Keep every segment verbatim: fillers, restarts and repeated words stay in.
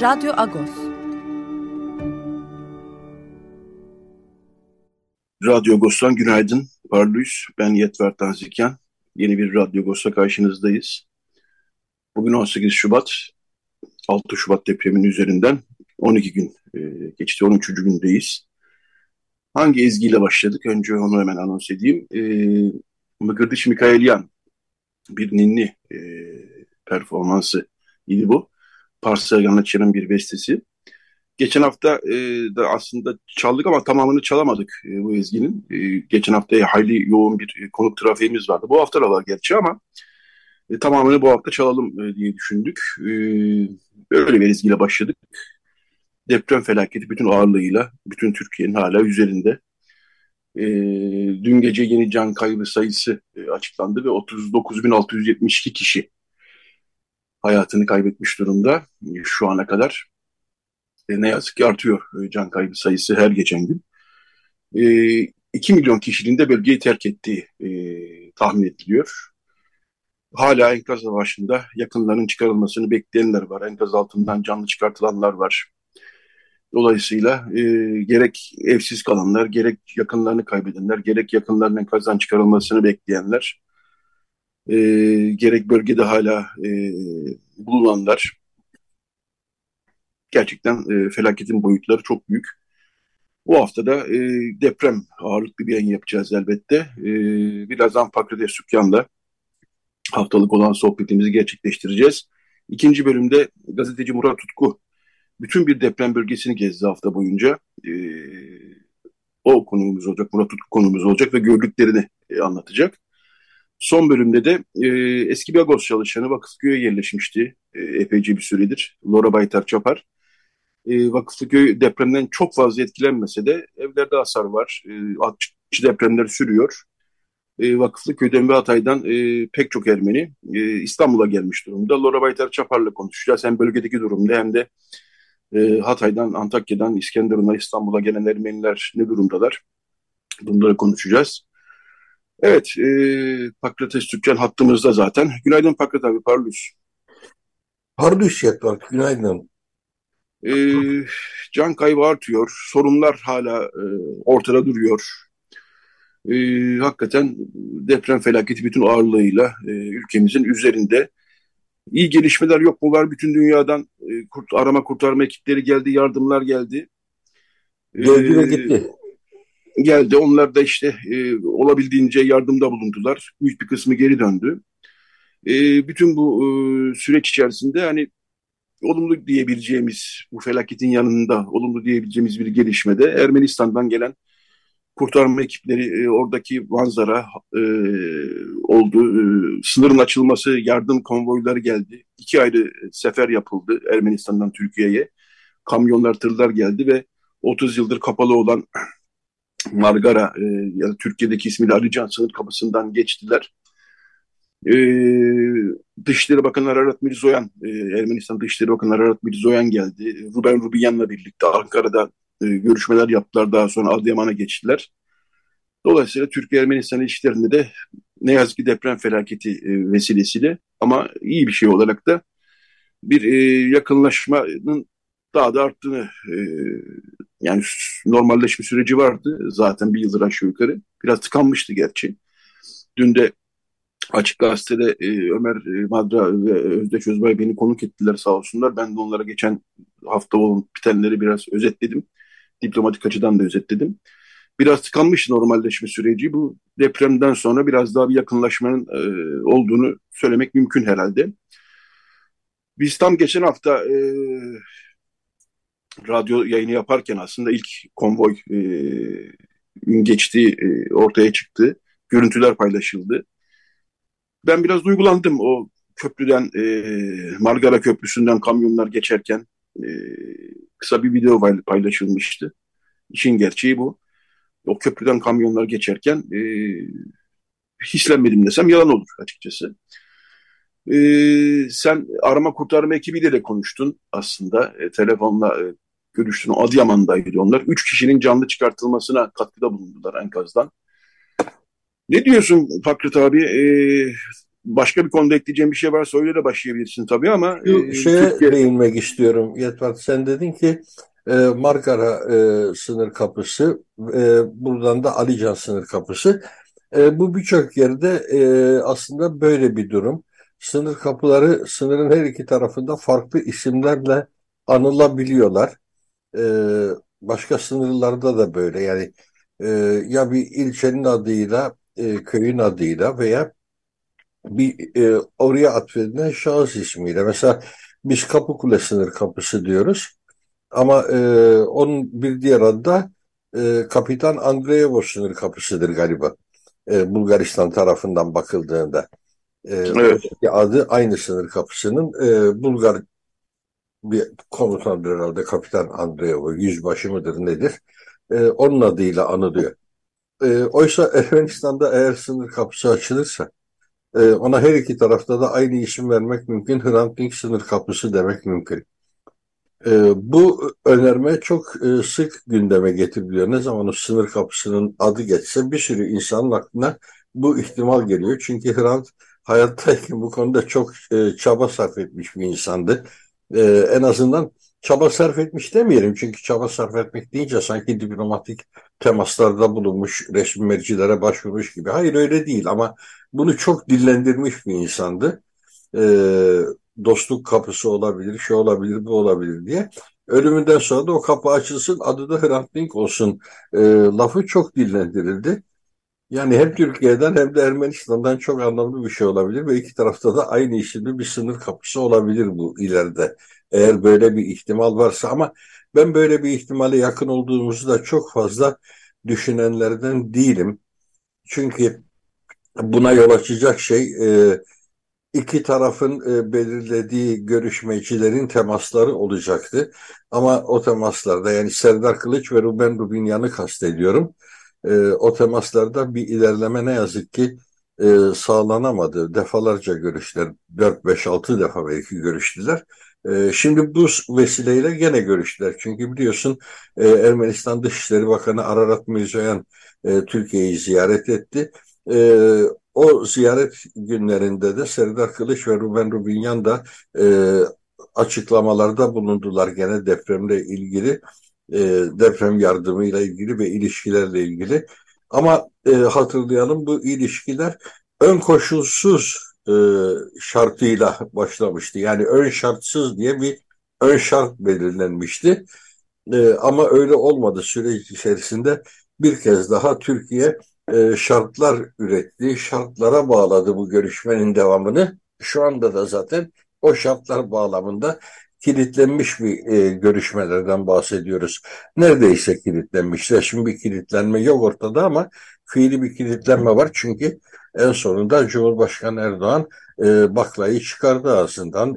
Radyo Agos. Radyo Agos'tan günaydın. Parlıyız. Ben Yetvart Tanzikyan. Yeni bir Radyo Agos'la karşınızdayız. Bugün on sekiz Şubat, altı Şubat depreminin üzerinden on iki gün e, geçti. on üçüncü gündeyiz. Hangi ezgiyle başladık? Önce onu hemen anons edeyim. E, Mıgırdiç Mikaelyan, bir ninni e, performansı idi bu. Parsa Yanlıçı'nın bir bestesi. Geçen hafta e, da aslında çaldık ama tamamını çalamadık e, bu ezginin. E, geçen hafta hayli yoğun bir e, konuk trafiğimiz vardı. Bu hafta da var gerçi ama e, tamamını bu hafta çalalım e, diye düşündük. E, böyle bir ezgiyle başladık. Deprem felaketi bütün ağırlığıyla bütün Türkiye'nin hala üzerinde. E, dün gece yeni can kaybı sayısı e, açıklandı ve otuz dokuz bin altı yüz yetmiş iki kişi hayatını kaybetmiş durumda şu ana kadar. E, ne yazık ki artıyor e, can kaybı sayısı her geçen gün. E, iki milyon kişinin de bölgeyi terk ettiği e, tahmin ediliyor. Hala enkaz başında yakınlarının çıkarılmasını bekleyenler var. Enkaz altından canlı çıkartılanlar var. Dolayısıyla e, gerek evsiz kalanlar, gerek yakınlarını kaybedenler, gerek yakınlarının enkazdan çıkarılmasını bekleyenler, E, gerek bölgede hala e, bulunanlar, gerçekten e, felaketin boyutları çok büyük. Bu hafta da e, deprem ağırlıklı bir yayın yapacağız elbette. E, birazdan Pakırda Sükyan'da haftalık olan sohbetimizi gerçekleştireceğiz. İkinci bölümde gazeteci Murat Tutku bütün bir deprem bölgesini gezdi hafta boyunca. E, o konuğumuz olacak, Murat Tutku konuğumuz olacak ve gördüklerini e, anlatacak. Son bölümde de e, eski bir Agos çalışanı Vakıfköy'e yerleşmişti e, epeyce bir süredir. Lora Baytar Çapar. E, Vakıfköy depremden çok fazla etkilenmese de evlerde hasar var. E, Atçı depremler sürüyor. E, Vakıfköy'den ve Hatay'dan e, pek çok Ermeni e, İstanbul'a gelmiş durumda. Lora Baytar Çapar'la konuşacağız. Hem bölgedeki durumda hem de e, Hatay'dan, Antakya'dan, İskenderun'a, İstanbul'a gelen Ermeniler ne durumdalar? Bunları konuşacağız. Evet, e, Pakırda Sükyan hattımızda zaten. Günaydın Pakırda abi, parlıyız. Parlıyız Yetvart, günaydın. E, can kaybı artıyor, sorunlar hala e, ortada duruyor. E, hakikaten deprem felaketi bütün ağırlığıyla e, ülkemizin üzerinde. İyi gelişmeler yok mu var? Bütün dünyadan e, kurt, arama kurtarma ekipleri geldi, yardımlar geldi. Geldi ve gitti. Geldi. Onlar da işte e, olabildiğince yardımda bulundular. Büyük bir kısmı geri döndü. E, bütün bu e, süreç içerisinde hani olumlu diyebileceğimiz, bu felaketin yanında olumlu diyebileceğimiz bir gelişmede Ermenistan'dan gelen kurtarma ekipleri e, oradaki manzara e, oldu. E, sınırın açılması, yardım konvoyları geldi. İki ayrı sefer yapıldı Ermenistan'dan Türkiye'ye. Kamyonlar, tırlar geldi ve otuz yıldır kapalı olan Margara, e, yani Türkiye'deki ismiyle Arıcan sınır kapısından geçtiler. E, Dışişleri Bakanı Ararat Mirzoyan, e, Ermenistan Dışişleri Bakanı Ararat Mirzoyan geldi. Ruben Rubinyan'la birlikte Ankara'da e, görüşmeler yaptılar. Daha sonra Adıyaman'a geçtiler. Dolayısıyla Türkiye-Ermenistan ilişkilerinde de ne yazık ki deprem felaketi e, vesilesiyle ama iyi bir şey olarak da bir e, yakınlaşmanın daha da arttığını, e, yani normalleşme süreci vardı zaten bir yıldır aşağı yukarı. Biraz tıkanmıştı gerçi. Dün de Açık Gazete'de e, Ömer Madra ve Özdeş Özbay beni konuk ettiler sağ olsunlar. Ben de onlara geçen hafta olan bitenleri biraz özetledim. Diplomatik açıdan da özetledim. Biraz tıkanmıştı normalleşme süreci. Bu depremden sonra biraz daha bir yakınlaşmanın e, olduğunu söylemek mümkün herhalde. Biz tam geçen hafta E, radyo yayını yaparken aslında ilk konvoy e, geçtiği e, ortaya çıktı. Görüntüler paylaşıldı. Ben biraz duygulandım o köprüden, e, Margara Köprüsü'nden kamyonlar geçerken e, kısa bir video paylaşılmıştı. İşin gerçeği bu. O köprüden kamyonlar geçerken e, hislenmedim desem yalan olur açıkçası. E, sen arama kurtarma ekibiyle de konuştun aslında. E, telefonla e, görüştün. Adıyaman'daydı onlar. Üç kişinin canlı çıkartılmasına katkıda bulundular enkazdan. Ne diyorsun Fakret abi? E, başka bir konuda ekleyeceğim bir şey varsa öyle de başlayabilirsin tabii ama. E, şeye Türkiye... değinmek istiyorum Yetvat. Sen dedin ki e, Markara e, sınır kapısı, e, buradan da Alican sınır kapısı. E, bu birçok yerde e, aslında böyle bir durum. Sınır kapıları sınırın her iki tarafında farklı isimlerle anılabiliyorlar. E, başka sınırlarda da böyle yani. E, ya bir ilçenin adıyla, e, köyün adıyla veya bir e, oraya atfedilen şahıs ismiyle. Mesela biz Kapıkule sınır kapısı diyoruz ama e, onun bir diğer adı da e, Kapitan Andreyevo sınır kapısıdır galiba. E, Bulgaristan tarafından bakıldığında e, evet. Adı aynı sınır kapısının e, Bulgar bir komutandır herhalde, Kapitan Andreyevo yüzbaşı mıdır nedir? Ee, onun adıyla anılıyor. Ee, oysa Ermenistan'da eğer sınır kapısı açılırsa e, ona her iki tarafta da aynı isim vermek mümkün. Hrant Dink sınır kapısı demek mümkün. Ee, bu önerme çok e, sık gündeme getiriliyor. Ne zaman o sınır kapısının adı geçse bir sürü insanın aklına bu ihtimal geliyor. Çünkü Hrant hayattayken bu konuda çok e, çaba sarf etmiş bir insandı. E, en azından çaba sarf etmiş demeyelim, çünkü çaba sarf etmek deyince sanki diplomatik temaslarda bulunmuş, resmi mercilere başvurmuş gibi. Hayır, öyle değil ama bunu çok dillendirmiş bir insandı. E, dostluk kapısı olabilir, şu olabilir, bu olabilir diye. Ölümünden sonra da o kapı açılsın, adı da Hrant Dink olsun e, lafı çok dillendirildi. Yani hem Türkiye'den hem de Ermenistan'dan çok anlamlı bir şey olabilir ve iki tarafta da aynı isimli bir sınır kapısı olabilir bu ileride. Eğer böyle bir ihtimal varsa, ama ben böyle bir ihtimale yakın olduğumuzu da çok fazla düşünenlerden değilim. Çünkü buna yol açacak şey iki tarafın belirlediği görüşmecilerin temasları olacaktı. Ama o temaslarda, yani Serdar Kılıç ve Ruben Rubinyan'ı kastediyorum, o temaslarda bir ilerleme ne yazık ki sağlanamadı. Defalarca görüştüler, dört beş altı defa belki görüştüler. Şimdi bu vesileyle gene görüştüler. Çünkü biliyorsun Ermenistan Dışişleri Bakanı Ararat Mirzoyan Türkiye'yi ziyaret etti. O ziyaret günlerinde de Serdar Kılıç ve Ruben Rubinyan da açıklamalarda bulundular gene depremle ilgili, deprem yardımıyla ilgili ve ilişkilerle ilgili. Ama hatırlayalım, bu ilişkiler ön koşulsuz şartıyla başlamıştı. Yani ön şartsız diye bir ön şart belirlenmişti. E, ama öyle olmadı. Süreç içerisinde bir kez daha Türkiye e, şartlar üretti. Şartlara bağladı bu görüşmenin devamını. Şu anda da zaten o şartlar bağlamında kilitlenmiş bir e, görüşmelerden bahsediyoruz. Neredeyse kilitlenmiş. Şimdi bir kilitlenme yok ortada ama fiili bir kilitlenme var. Çünkü en sonunda Cumhurbaşkanı Erdoğan e, baklayı çıkardı ağzından.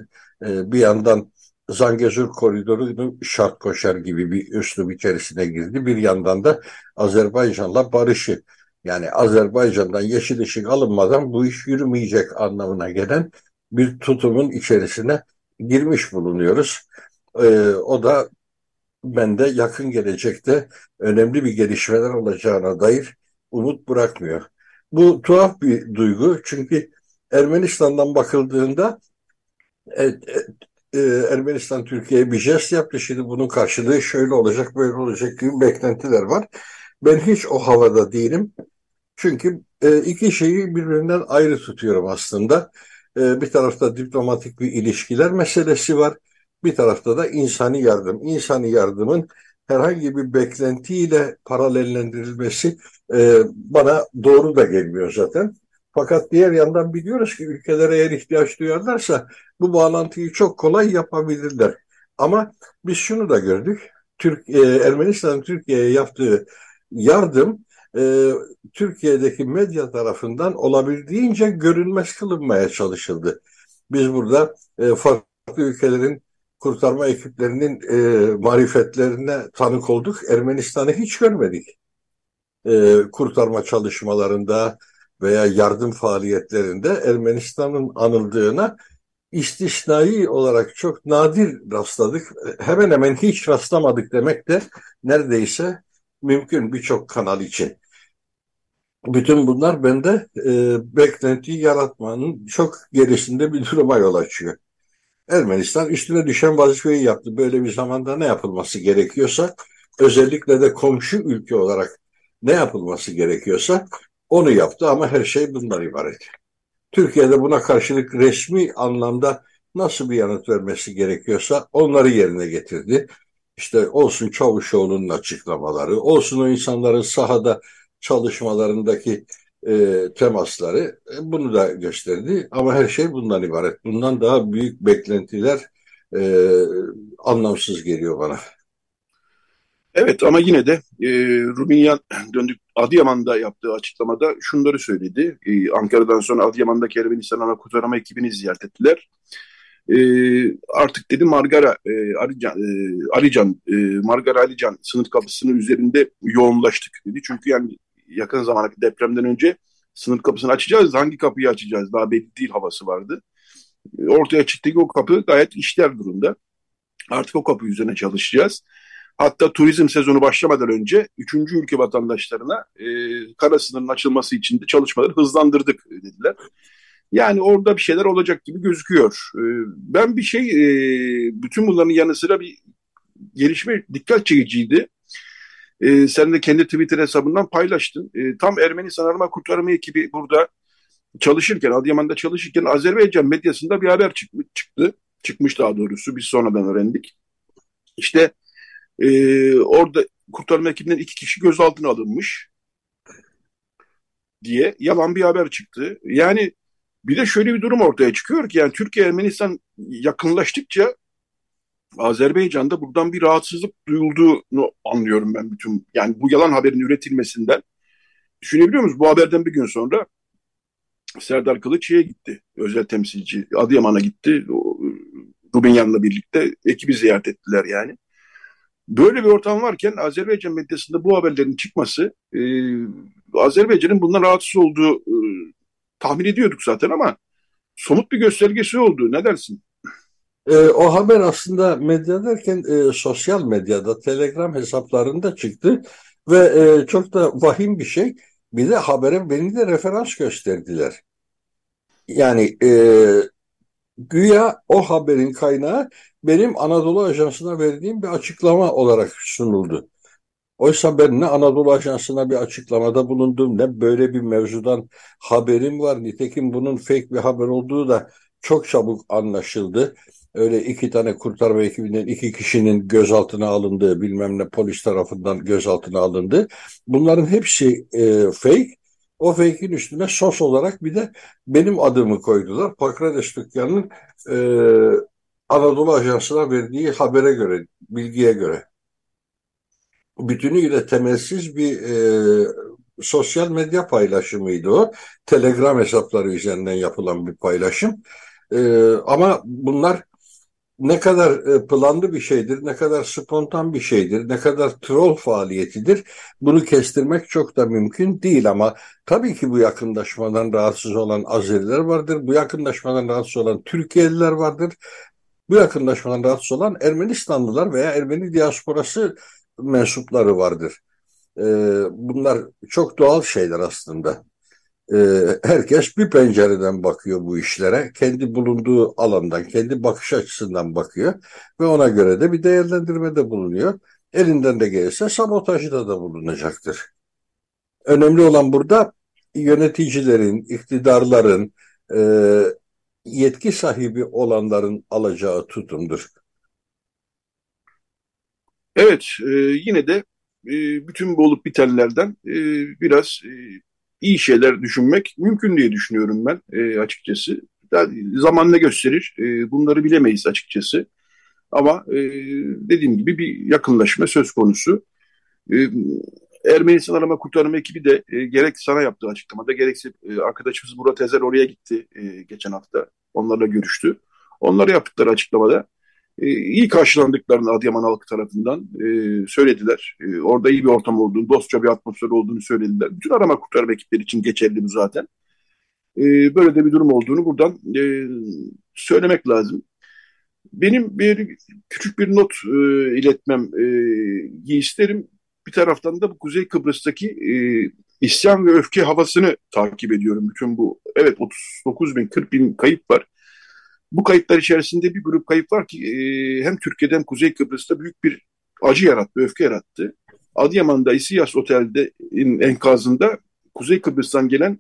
E, bir yandan Zangezur koridorunu şart koşar gibi bir üslup içerisine girdi. Bir yandan da Azerbaycan'la barışı, yani Azerbaycan'dan yeşil ışık alınmadan bu iş yürümeyecek anlamına gelen bir tutumun içerisine girmiş bulunuyoruz. E, o da bende yakın gelecekte önemli bir gelişmeler olacağına dair umut bırakmıyor. Bu tuhaf bir duygu, çünkü Ermenistan'dan bakıldığında e, e, e, Ermenistan Türkiye'ye bir jest yaptı. Şimdi bunun karşılığı şöyle olacak, böyle olacak gibi beklentiler var. Ben hiç o havada değilim. Çünkü e, iki şeyi birbirinden ayrı tutuyorum aslında. E, bir tarafta diplomatik bir ilişkiler meselesi var. Bir tarafta da insani yardım. İnsani yardımın herhangi bir beklentiyle paralellendirilmesi e, bana doğru da gelmiyor zaten. Fakat diğer yandan biliyoruz ki ülkelere eğer ihtiyaç duyarlarsa bu bağlantıyı çok kolay yapabilirler. Ama biz şunu da gördük. Türk e, Ermenistan'ın Türkiye'ye yaptığı yardım e, Türkiye'deki medya tarafından olabildiğince görünmez kılınmaya çalışıldı. Biz burada e, farklı ülkelerin kurtarma ekiplerinin e, marifetlerine tanık olduk. Ermenistan'ı hiç görmedik. E, kurtarma çalışmalarında veya yardım faaliyetlerinde Ermenistan'ın anıldığına istisnai olarak çok nadir rastladık. Hemen hemen hiç rastlamadık demek de neredeyse mümkün birçok kanal için. Bütün bunlar bende e, beklentiyi yaratmanın çok gerisinde bir duruma yol açıyor. Ermenistan üstüne düşen vazifeyi yaptı. Böyle bir zamanda ne yapılması gerekiyorsa, özellikle de komşu ülke olarak ne yapılması gerekiyorsa onu yaptı, ama her şey bundan ibaret. Türkiye'de buna karşılık resmi anlamda nasıl bir yanıt vermesi gerekiyorsa onları yerine getirdi. İşte olsun Çavuşoğlu'nun açıklamaları, olsun o insanların sahada çalışmalarındaki e, temasları e, bunu da gösterdi. Ama her şey bundan ibaret. Bundan daha büyük beklentiler e, anlamsız geliyor bana. Evet, ama yine de e, Rubinyan döndük Adıyaman'da yaptığı açıklamada şunları söyledi. E, Ankara'dan sonra Adıyaman'daki Ermenistan ana kurtarma ekibini ziyaret ettiler. E, artık dedi Margara e, Arican, e, Arican e, Margara Arican sınır kapısının üzerinde yoğunlaştık dedi. Çünkü yani yakın zamandaki depremden önce sınır kapısını açacağız, hangi kapıyı açacağız daha belli değil havası vardı. E, ortaya çıktı ki o kapı gayet işler durumda. Artık o kapı üzerine çalışacağız. Hatta turizm sezonu başlamadan önce üçüncü ülke vatandaşlarına e, kara sınırının açılması için de çalışmaları hızlandırdık dediler. Yani orada bir şeyler olacak gibi gözüküyor. E, ben bir şey, e, bütün bunların yanı sıra bir gelişme dikkat çekiciydi. E, sen de kendi Twitter hesabından paylaştın. E, tam Ermenistan Arama Kurtarma Ekibi burada çalışırken, Adıyaman'da çalışırken Azerbaycan medyasında bir haber çıkmış, çıktı. Çıkmış daha doğrusu, biz sonradan öğrendik. İşte Ee, orada kurtarma ekibinden iki kişi gözaltına alınmış diye yalan bir haber çıktı. Yani bir de şöyle bir durum ortaya çıkıyor ki yani Türkiye-Ermenistan yakınlaştıkça Azerbaycan'da buradan bir rahatsızlık duyulduğunu anlıyorum ben bütün. Yani bu yalan haberin üretilmesinden. Düşünebiliyor musunuz? Bu haberden bir gün sonra Serdar Kılıç'a gitti. Özel temsilci Adıyaman'a gitti. Rubinyan'la birlikte ekibi ziyaret ettiler yani. Böyle bir ortam varken Azerbaycan medyasında bu haberlerin çıkması, e, Azerbaycan'ın bundan rahatsız olduğu e, tahmin ediyorduk zaten, ama somut bir göstergesi oldu. Ne dersin? E, o haber aslında medya derken e, sosyal medyada, Telegram hesaplarında çıktı ve e, çok da vahim bir şey. Bir de habere beni de referans gösterdiler. Yani e, güya o haberin kaynağı benim Anadolu Ajansı'na verdiğim bir açıklama olarak sunuldu. Oysa ben ne Anadolu Ajansı'na bir açıklamada bulundum, ne böyle bir mevzudan haberim var. Nitekim bunun fake bir haber olduğu da çok çabuk anlaşıldı. Öyle iki tane kurtarma ekibinden iki kişinin gözaltına alındığı, bilmem ne polis tarafından gözaltına alındı. Bunların hepsi e, fake. O fake'in üstüne sos olarak bir de benim adımı koydular. Pakırda Sükyan'ın e, Anadolu Ajansı'na verdiği habere göre, bilgiye göre. Bütünüyle temelsiz bir e, sosyal medya paylaşımıydı o. Telegram hesapları üzerinden yapılan bir paylaşım. E, ama bunlar ne kadar planlı bir şeydir, ne kadar spontan bir şeydir, ne kadar troll faaliyetidir, bunu kestirmek çok da mümkün değil. Ama tabii ki bu yakınlaşmadan rahatsız olan Azeriler vardır, bu yakınlaşmadan rahatsız olan Türkiye'liler vardır, bu yakınlaşmadan rahatsız olan Ermenistanlılar veya Ermeni diasporası mensupları vardır. Bunlar çok doğal şeyler aslında. Herkes bir pencereden bakıyor bu işlere. Kendi bulunduğu alandan, kendi bakış açısından bakıyor. Ve ona göre de bir değerlendirmede bulunuyor. Elinden de gelirse sabotajda da bulunacaktır. Önemli olan burada yöneticilerin, iktidarların, yetki sahibi olanların alacağı tutumdur. Evet, yine de bütün bu olup bitenlerden biraz iyi şeyler düşünmek mümkün diye düşünüyorum ben e, açıkçası. Zaman ne gösterir? E, bunları bilemeyiz açıkçası. Ama e, dediğim gibi bir yakınlaşma söz konusu. E, Ermenistan Arama Kurtarma Ekibi de e, gerek sana yaptığı açıklamada, gerekse e, arkadaşımız Murat Tezer oraya gitti e, geçen hafta. Onlarla görüştü. Onlara yaptıkları açıklamada e, iyi karşılandıklarını Adıyaman halkı tarafından e, söylediler. E, orada iyi bir ortam olduğunu, dostça bir atmosfer olduğunu söylediler. Bütün arama kurtarma ekipleri için geçerli bu zaten. E, böyle de bir durum olduğunu buradan e, söylemek lazım. Benim bir küçük bir not e, iletmem e, isterim. Bir taraftan da bu Kuzey Kıbrıs'taki e, isyan ve öfke havasını takip ediyorum. Bütün bu, evet, otuz dokuz bin, kırk bin kayıp var. Bu kayıplar içerisinde bir grup kayıp var ki e, hem Türkiye'de hem Kuzey Kıbrıs'ta büyük bir acı yarattı, öfke yarattı. Adıyaman'da İsiyas Otel'in enkazında Kuzey Kıbrıs'tan gelen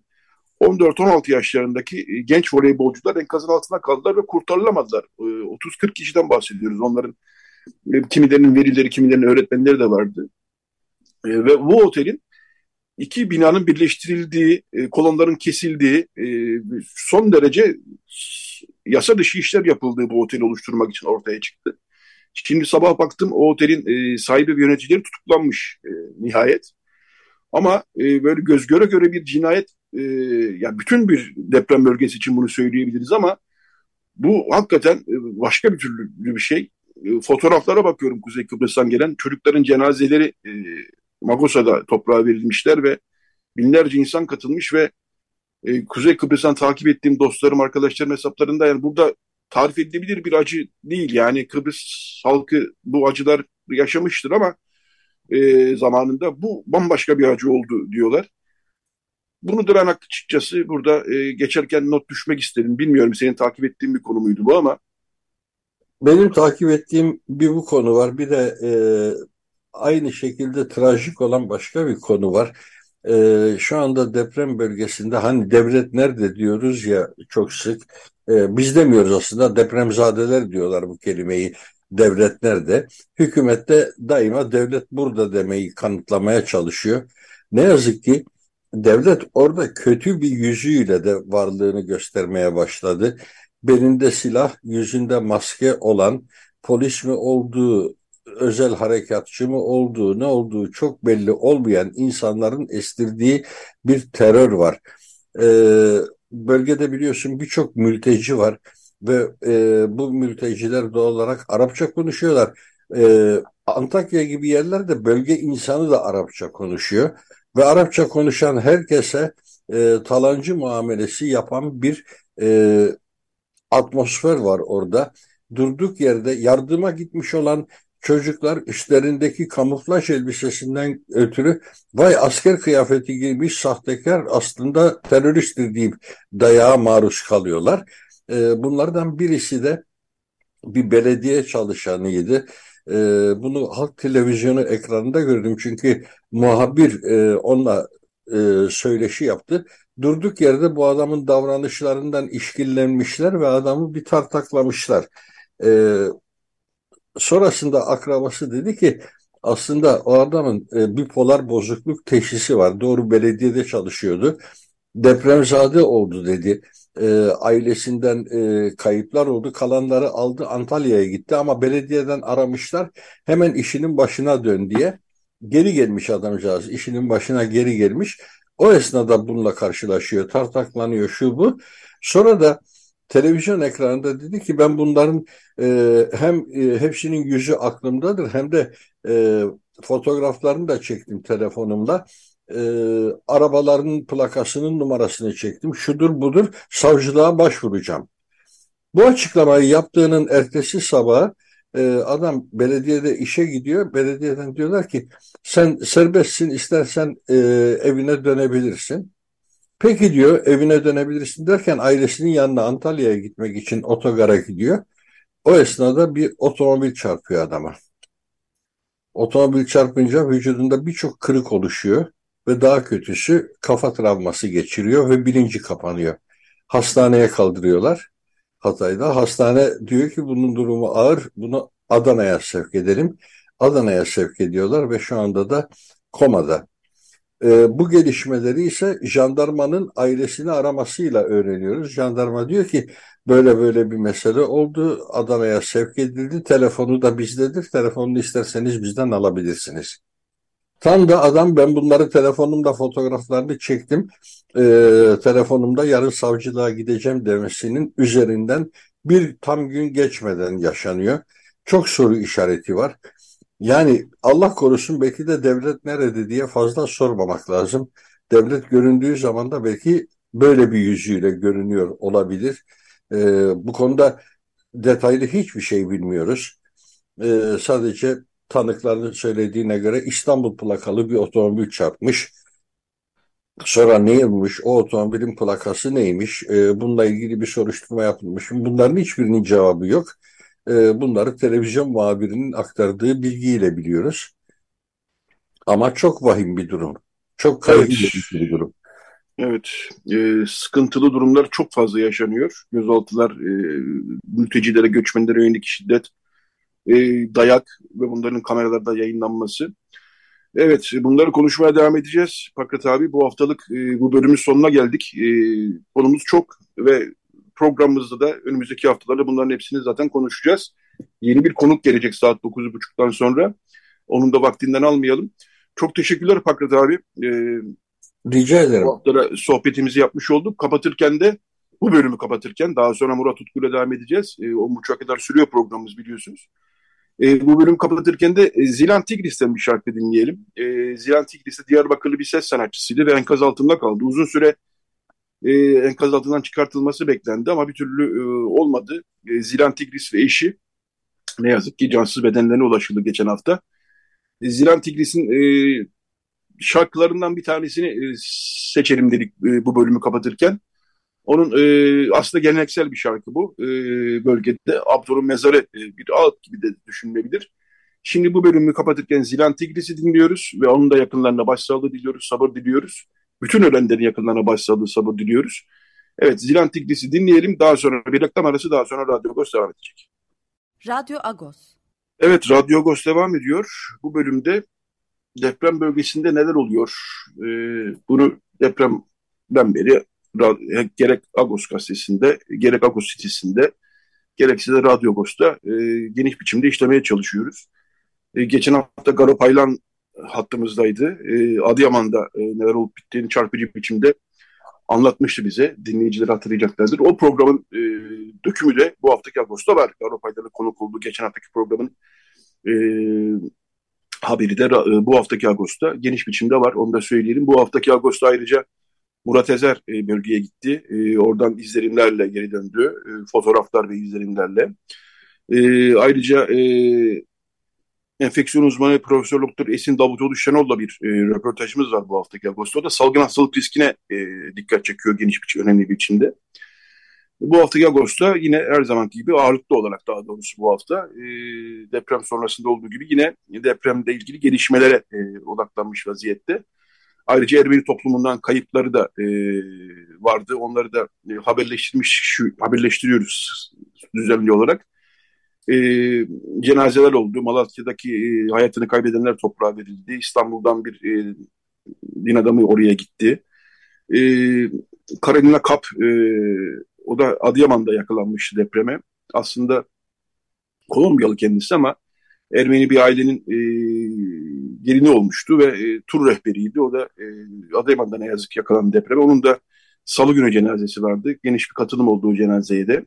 on dört on altı yaşlarındaki genç voleybolcular enkazın altına kaldılar ve kurtarılamadılar. otuz kırk kişiden bahsediyoruz. Onların kimilerinin velileri, kimilerinin öğretmenleri de vardı. Ve bu otelin iki binanın birleştirildiği, kolonların kesildiği, son derece yasa dışı işler yapıldığı bu oteli oluşturmak için ortaya çıktı. Şimdi sabah baktım, o otelin sahibi ve yöneticileri tutuklanmış nihayet. Ama böyle göz göre göre bir cinayet. Ee, yani bütün bir deprem bölgesi için bunu söyleyebiliriz ama bu hakikaten başka bir türlü bir şey. E, fotoğraflara bakıyorum Kuzey Kıbrıs'tan gelen. Çocukların cenazeleri e, Magosa'da toprağa verilmişler ve binlerce insan katılmış ve e, Kuzey Kıbrıs'tan takip ettiğim dostlarım, arkadaşlarım hesaplarında, yani burada tarif edilebilir bir acı değil. Yani Kıbrıs halkı bu acılar yaşamıştır ama e, zamanında bu bambaşka bir acı oldu diyorlar. Bunu da ben açıkçası burada e, geçerken not düşmek istedim. Bilmiyorum, senin takip ettiğin bir konu muydu bu ama. Benim takip ettiğim bir bu konu var. Bir de e, aynı şekilde trajik olan başka bir konu var. E, şu anda deprem bölgesinde, hani devlet nerede diyoruz ya çok sık. E, biz demiyoruz aslında, depremzadeler diyorlar bu kelimeyi. Devlet nerede? Hükümet de daima devlet burada demeyi kanıtlamaya çalışıyor. Ne yazık ki devlet orada kötü bir yüzüyle de varlığını göstermeye başladı. Belinde silah, yüzünde maske olan, polis mi olduğu, özel harekatçı mı olduğu, ne olduğu çok belli olmayan insanların estirdiği bir terör var. Ee, bölgede biliyorsun birçok mülteci var ve e, bu mülteciler doğal olarak Arapça konuşuyorlar. Ee, Antakya gibi yerlerde bölge insanı da Arapça konuşuyor. Ve Arapça konuşan herkese e, talancı muamelesi yapan bir e, atmosfer var orada. Durduk yerde yardıma gitmiş olan çocuklar üstlerindeki kamuflaj elbisesinden ötürü "vay asker kıyafeti giymiş sahtekar aslında teröristtir" deyip dayağa maruz kalıyorlar. E, bunlardan birisi de bir belediye çalışanıydı. Bunu halk televizyonu ekranında gördüm çünkü muhabir onunla söyleşi yaptı. Durduk yerde bu adamın davranışlarından işkillenmişler ve adamı bir tartaklamışlar. Sonrasında akrabası dedi ki aslında o adamın bipolar bozukluk teşhisi var. Doğru, belediyede çalışıyordu. Depremzade oldu dedi. E, ailesinden e, kayıplar oldu. Kalanları aldı, Antalya'ya gitti ama belediyeden aramışlar. Hemen işinin başına dön diye. Geri gelmiş adamcağız. İşinin başına geri gelmiş. O esnada bununla karşılaşıyor. Tartaklanıyor, şu bu. Sonra da televizyon ekranında dedi ki ben bunların e, hem e, hepsinin yüzü aklımdadır hem de e, fotoğraflarını da çektim telefonumla. E, arabalarının plakasının numarasını çektim. Şudur budur, savcılığa başvuracağım. Bu açıklamayı yaptığının ertesi sabahı e, adam belediyede işe gidiyor. Belediyeden diyorlar ki sen serbestsin, istersen e, evine dönebilirsin. Peki diyor, evine dönebilirsin derken ailesinin yanına Antalya'ya gitmek için otogara gidiyor. O esnada bir otomobil çarpıyor adama. Otomobil çarpınca vücudunda birçok kırık oluşuyor. Ve daha kötüsü kafa travması geçiriyor ve bilinci kapanıyor. Hastaneye kaldırıyorlar Hatay'da. Hastane diyor ki bunun durumu ağır, bunu Adana'ya sevk edelim. Adana'ya sevk ediyorlar ve şu anda da komada. Ee, bu gelişmeleri ise jandarmanın ailesini aramasıyla öğreniyoruz. Jandarma diyor ki böyle böyle bir mesele oldu, Adana'ya sevk edildi, telefonu da bizdedir, telefonunu isterseniz bizden alabilirsiniz. Tam da adam, ben bunları telefonumda fotoğraflarını çektim. E, telefonumda yarın savcılığa gideceğim demesinin üzerinden bir tam gün geçmeden yaşanıyor. Çok soru işareti var. Yani Allah korusun, belki de devlet nerede diye fazla sormamak lazım. Devlet göründüğü zaman da belki böyle bir yüzüyle görünüyor olabilir. E, bu konuda detaylı hiçbir şey bilmiyoruz. E, sadece tanıkların söylediğine göre İstanbul plakalı bir otomobil çarpmış. Sonra neymiş, o otomobilin plakası neymiş, e, bununla ilgili bir soruşturma yapılmış. Bunların hiçbirinin cevabı yok. E, bunları televizyon muhabirinin aktardığı bilgiyle biliyoruz. Ama çok vahim bir durum. Çok kaygılı bir durum. Evet, e, sıkıntılı durumlar çok fazla yaşanıyor. Gözaltılar, e, mültecilere, göçmenlere yönelik şiddet, e, dayak ve bunların kameralarda yayınlanması. Evet, bunları konuşmaya devam edeceğiz. Pakrat abi, bu haftalık e, bu bölümün sonuna geldik. E, konumuz çok ve programımızda da önümüzdeki haftalarda bunların hepsini zaten konuşacağız. Yeni bir konuk gelecek saat dokuz otuzdan sonra. Onun da vaktinden almayalım. Çok teşekkürler Pakrat abi. E, Rica ederim. Bu hafta sohbetimizi yapmış olduk. Kapatırken de, bu bölümü kapatırken, daha sonra Murat Tutku ile devam edeceğiz. E, on buçuğa kadar sürüyor programımız, biliyorsunuz. E, bu bölümü kapatırken de e, Zilan Tigris'ten bir şarkı dinleyelim. E, Zilan Tigris de Diyarbakırlı bir ses sanatçısıydı ve enkaz altında kaldı. Uzun süre e, enkaz altından çıkartılması beklendi ama bir türlü e, olmadı. E, Zilan Tigris ve eşi ne yazık ki cansız bedenlerine ulaşıldı geçen hafta. E, Zilan Tigris'in e, şarkılarından bir tanesini seçelim dedik bu bölümü kapatırken. Onun aslında geleneksel bir şarkı bu. Bölgede Abdur'un mezarı bir ağıt gibi de düşünülebilir. Şimdi bu bölümü kapatırken Zilan Tigris'i dinliyoruz ve onun da yakınlarına başsağlığı diliyoruz, sabır diliyoruz. Bütün ölenlerin yakınlarına başsağlığı, sabır diliyoruz. Evet, Zilan Tigris'i dinleyelim. Daha sonra bir reklam arası, daha sonra Radyo Agos devam edecek. Radyo Agos. Evet, Radyo Agos devam ediyor. Bu bölümde deprem bölgesinde neler oluyor? Ee, bunu depremden beri gerek Agos gazetesinde, gerek Agos sitesinde, gerekse de Radyo Agos'ta e, geniş biçimde işlemeye çalışıyoruz. E, geçen hafta Garo Paylan hattımızdaydı. E, Adıyaman'da e, neler olup bittiğini çarpıcı biçimde anlatmıştı bize. Dinleyiciler hatırlayacaklardır. O programın e, dökümü de bu haftaki Agos'ta var. Garo Paylan'ın konuk olduğu geçen haftaki programın e, haberi de bu haftaki Ağustos'ta geniş biçimde var. Onu da söyleyelim. Bu haftaki Ağustos'ta ayrıca Murat Ezer bölgeye gitti. Oradan izlenimlerle geri döndü. Fotoğraflar ve izlenimlerle. Ayrıca enfeksiyon uzmanı Profesör Doktor Esin Davutoğlu Şenol'la bir röportajımız var bu haftaki Ağustos'ta. O da salgın hastalık riskine dikkat çekiyor geniş biçim, önemli biçimde. Bu haftaki Ağustos'ta yine her zamanki gibi ağırlıklı olarak, daha doğrusu bu hafta e, deprem sonrasında olduğu gibi yine depremle ilgili gelişmelere e, odaklanmış vaziyette. Ayrıca Ermeni toplumundan kayıpları da e, vardı. Onları da e, haberleştirmiş, şu, haberleştiriyoruz düzenli olarak. E, cenazeler oldu. Malatya'daki e, hayatını kaybedenler toprağa verildi. İstanbul'dan bir e, din adamı oraya gitti. E, Karalina Kap e, O da Adıyaman'da yakalanmıştı depreme. Aslında Kolombiyalı kendisi ama Ermeni bir ailenin e, gelini olmuştu ve e, tur rehberiydi. O da e, Adıyaman'da ne yazık ki yakalandı depreme. Onun da salı günü cenazesi vardı. Geniş bir katılım olduğu cenazeye de.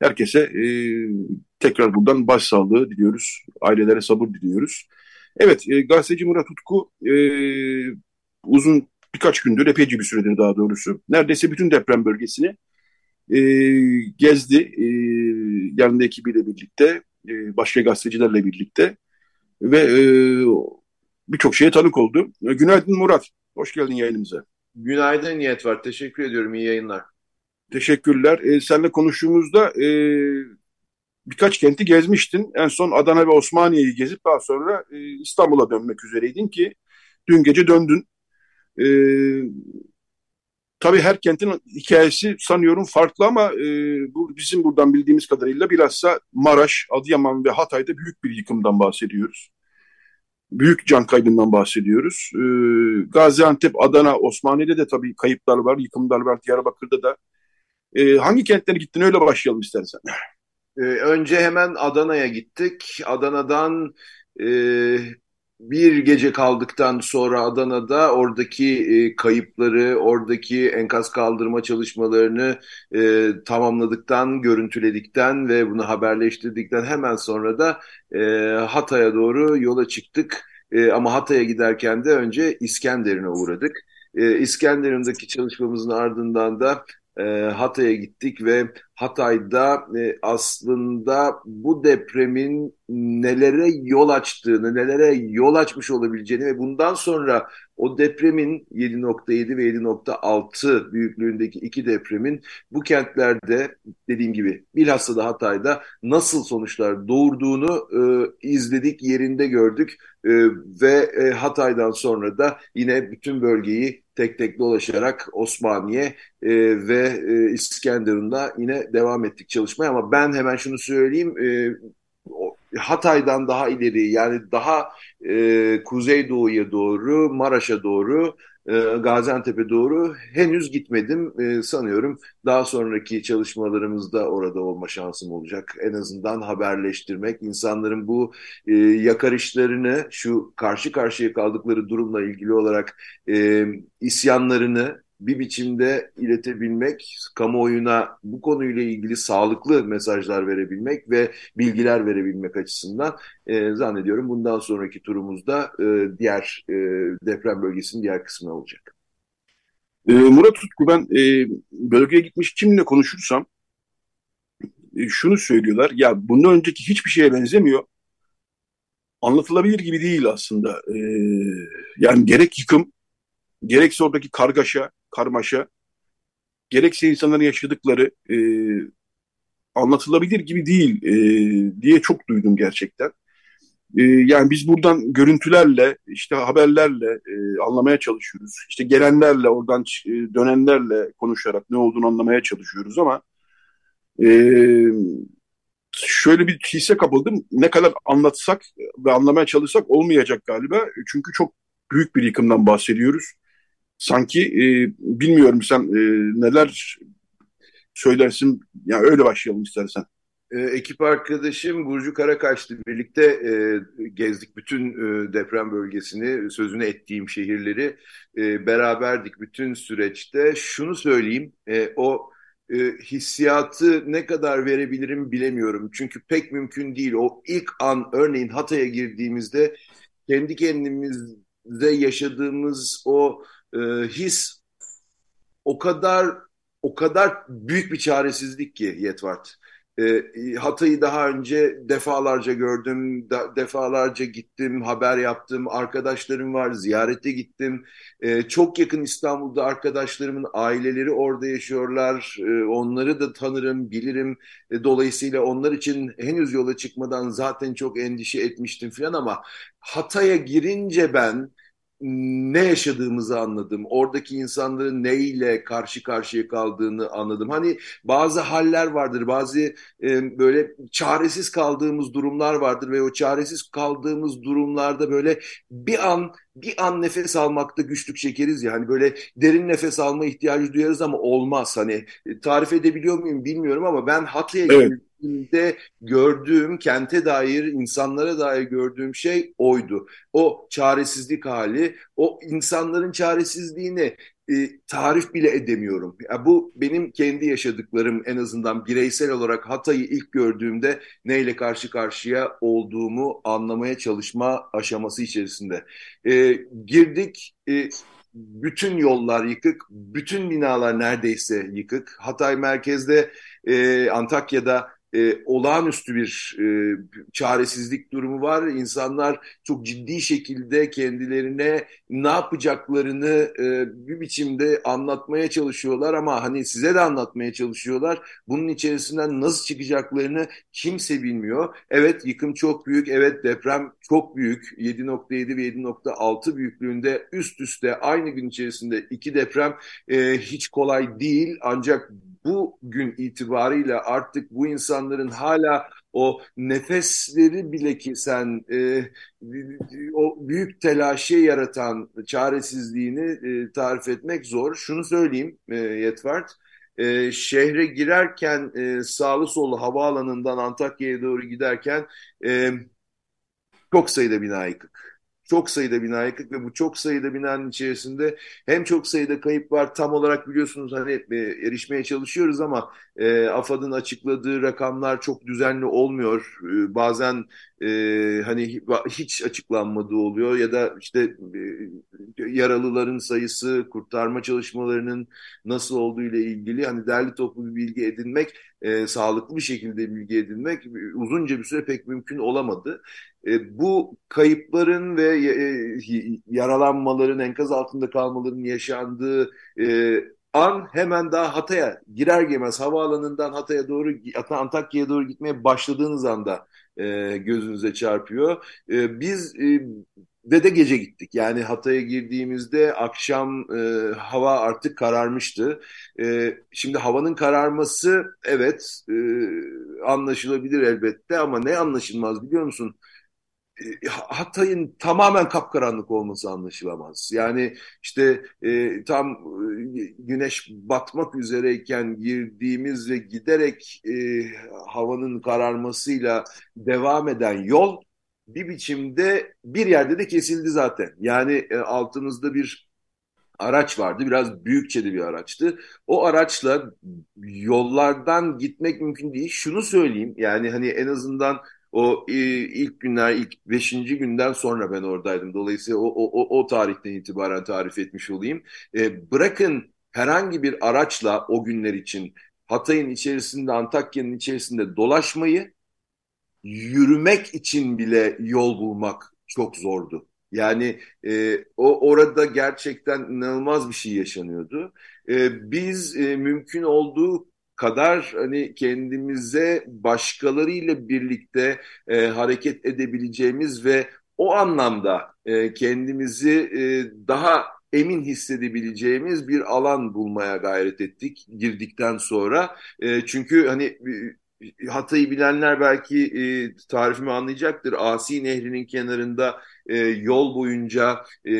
Herkese e, tekrar buradan başsağlığı diliyoruz. Ailelere sabır diliyoruz. Evet, e, gazeteci Murat Tutku e, uzun birkaç gündür, epeyce bir süredir daha doğrusu, neredeyse bütün deprem bölgesini E, gezdi e, yanında ekibiyle birlikte, e, başka gazetecilerle birlikte ve e, birçok şeye tanık oldu. E, günaydın Murat, hoş geldin yayınımıza. Günaydın Yetvart, teşekkür ediyorum, iyi yayınlar. Teşekkürler. E, seninle konuştuğumuzda e, birkaç kenti gezmiştin. En son Adana ve Osmaniye'yi gezip daha sonra e, İstanbul'a dönmek üzereydin ki dün gece döndün. E, Tabii her kentin hikayesi sanıyorum farklı ama e, bu, bizim buradan bildiğimiz kadarıyla bilhassa Maraş, Adıyaman ve Hatay'da büyük bir yıkımdan bahsediyoruz. Büyük can kaybından bahsediyoruz. E, Gaziantep, Adana, Osmaniye'de de tabii kayıplar var, yıkımlar var, Diyarbakır'da da. E, hangi kentlere gittin, öyle başlayalım istersen. E, önce hemen Adana'ya gittik. Adana'dan... E... bir gece kaldıktan sonra Adana'da oradaki e, kayıpları, oradaki enkaz kaldırma çalışmalarını e, tamamladıktan, görüntüledikten ve bunu haberleştirdikten hemen sonra da e, Hatay'a doğru yola çıktık. E, ama Hatay'a giderken de önce İskenderun'a uğradık. E, İskenderun'daki çalışmamızın ardından da e, Hatay'a gittik ve Hatay'da e, aslında bu depremin nelere yol açtığını, nelere yol açmış olabileceğini ve bundan sonra o depremin yedi nokta yedi ve yedi nokta altı büyüklüğündeki iki depremin bu kentlerde, dediğim gibi bilhassa da Hatay'da nasıl sonuçlar doğurduğunu e, izledik, yerinde gördük e, ve e, Hatay'dan sonra da yine bütün bölgeyi tek tek dolaşarak Osmaniye e, ve e, İskenderun'da yine devam ettik çalışmaya. Ama ben hemen şunu söyleyeyim, e, Hatay'dan daha ileri, yani daha e, Kuzeydoğu'ya doğru, Maraş'a doğru, e, Gaziantep'e doğru henüz gitmedim. E, sanıyorum daha sonraki çalışmalarımızda orada olma şansım olacak. En azından haberleştirmek, insanların bu e, yakarışlarını, şu karşı karşıya kaldıkları durumla ilgili olarak e, isyanlarını bir biçimde iletebilmek, kamuoyuna bu konuyla ilgili sağlıklı mesajlar verebilmek ve bilgiler verebilmek açısından e, zannediyorum bundan sonraki turumuzda e, diğer e, deprem bölgesinin diğer kısmı olacak. E, Murat Tutku, ben e, bölgeye gitmiş kimle konuşursam e, şunu söylüyorlar, ya bundan önceki hiçbir şeye benzemiyor. Anlatılabilir gibi değil aslında. E, yani gerek yıkım, gerekse oradaki kargaşa, karmaşa, gerekse insanların yaşadıkları e, anlatılabilir gibi değil e, diye çok duydum gerçekten. E, yani biz buradan görüntülerle, işte haberlerle e, anlamaya çalışıyoruz. İşte gelenlerle, oradan e, dönenlerle konuşarak ne olduğunu anlamaya çalışıyoruz ama e, şöyle bir hisse kapıldım. Ne kadar anlatsak ve anlamaya çalışsak olmayacak galiba. Çünkü çok büyük bir yıkımdan bahsediyoruz. Sanki e, bilmiyorum sen e, neler söylersin, yani öyle başlayalım istersen. E, ekip arkadaşım Burcu Karakaş'la birlikte e, gezdik bütün e, deprem bölgesini, sözünü ettiğim şehirleri e, beraberdik bütün süreçte. Şunu söyleyeyim, e, o e, hissiyatı ne kadar verebilirim bilemiyorum. Çünkü pek mümkün değil. O ilk an, örneğin Hatay'a girdiğimizde kendi kendimiz de yaşadığımız o e, his o kadar o kadar büyük bir çaresizlik ki Yetvart. E, Hatay'ı daha önce defalarca gördüm, da, defalarca gittim, haber yaptım, arkadaşlarım var, ziyarete gittim. E, çok yakın İstanbul'da arkadaşlarımın aileleri orada yaşıyorlar, e, onları da tanırım, bilirim. E, dolayısıyla onlar için henüz yola çıkmadan zaten çok endişe etmiştim falan ama Hatay'a girince ben ne yaşadığımızı anladım. Oradaki insanların neyle karşı karşıya kaldığını anladım. Hani bazı haller vardır, bazı e, böyle çaresiz kaldığımız durumlar vardır ve o çaresiz kaldığımız durumlarda böyle bir an bir an nefes almakta güçlük çekeriz ya, hani böyle derin nefes alma ihtiyacı duyarız ama olmaz. Hani tarif edebiliyor muyum bilmiyorum ama ben Hatay'a evet. gittim. de gördüğüm, kente dair, insanlara dair gördüğüm şey oydu. O çaresizlik hali, o insanların çaresizliğini e, tarif bile edemiyorum. Ya bu benim kendi yaşadıklarım, en azından bireysel olarak Hatay'ı ilk gördüğümde neyle karşı karşıya olduğumu anlamaya çalışma aşaması içerisinde. E, girdik... E, Bütün yollar yıkık, bütün binalar neredeyse yıkık. Hatay merkezde, e, Antakya'da e, olağanüstü bir e, çaresizlik durumu var. İnsanlar çok ciddi şekilde kendilerine ne yapacaklarını e, bir biçimde anlatmaya çalışıyorlar ama hani size de anlatmaya çalışıyorlar. Bunun içerisinden nasıl çıkacaklarını kimse bilmiyor. Evet, yıkım çok büyük, evet deprem çok büyük. yedi nokta yedi ve yedi nokta altı büyüklüğünde üst üste aynı gün içerisinde iki deprem e, hiç kolay değil. Ancak bu gün itibariyle artık bu insanların hala o nefesleri bile kesen, e, o büyük telaşı yaratan çaresizliğini e, tarif etmek zor. Şunu söyleyeyim e, Yetvart, e, şehre girerken e, sağlı sollu havaalanından Antakya'ya doğru giderken e, çok sayıda bina yıkık. çok sayıda bina yıkık ve bu çok sayıda binanın içerisinde hem çok sayıda kayıp var, tam olarak biliyorsunuz hani erişmeye çalışıyoruz ama e, AFAD'ın açıkladığı rakamlar çok düzenli olmuyor. E, bazen e, hani hiç açıklanmadığı oluyor ya da işte e, yaralıların sayısı, kurtarma çalışmalarının nasıl olduğu ile ilgili hani derli toplu bir bilgi edinmek, e, sağlıklı bir şekilde bilgi edinmek uzunca bir süre pek mümkün olamadı. E, bu kayıpların ve e, yaralanmaların, enkaz altında kalmaların yaşandığı e, an hemen daha Hatay'a girer girmez, havaalanından Hatay'a doğru, Antakya'ya doğru gitmeye başladığınız anda e, gözünüze çarpıyor. E, biz e, ve de gece gittik. Yani Hatay'a girdiğimizde akşam e, hava artık kararmıştı. E, şimdi havanın kararması evet e, anlaşılabilir elbette ama ne anlaşılmaz biliyor musun? Hatay'ın tamamen kapkaranlık olması anlaşılamaz. Yani işte e, tam e, güneş batmak üzereyken girdiğimiz ve giderek e, havanın kararmasıyla devam eden yol bir biçimde bir yerde de kesildi zaten. Yani e, altımızda bir araç vardı. Biraz büyükçe bir araçtı. O araçla yollardan gitmek mümkün değil. Şunu söyleyeyim. Yani hani en azından o e, ilk günler, ilk beşinci günden sonra ben oradaydım. Dolayısıyla o, o, o tarihten itibaren tarif etmiş olayım. E, bırakın herhangi bir araçla o günler için Hatay'ın içerisinde, Antakya'nın içerisinde dolaşmayı, yürümek için bile yol bulmak çok zordu. Yani e, o orada gerçekten inanılmaz bir şey yaşanıyordu. E, biz e, mümkün olduğu kadar hani kendimize başkalarıyla birlikte e, hareket edebileceğimiz ve o anlamda e, kendimizi e, daha emin hissedebileceğimiz bir alan bulmaya gayret ettik girdikten sonra. E, çünkü hani Hatay'ı bilenler belki e, tarifimi anlayacaktır. Asi Nehri'nin kenarında e, yol boyunca e,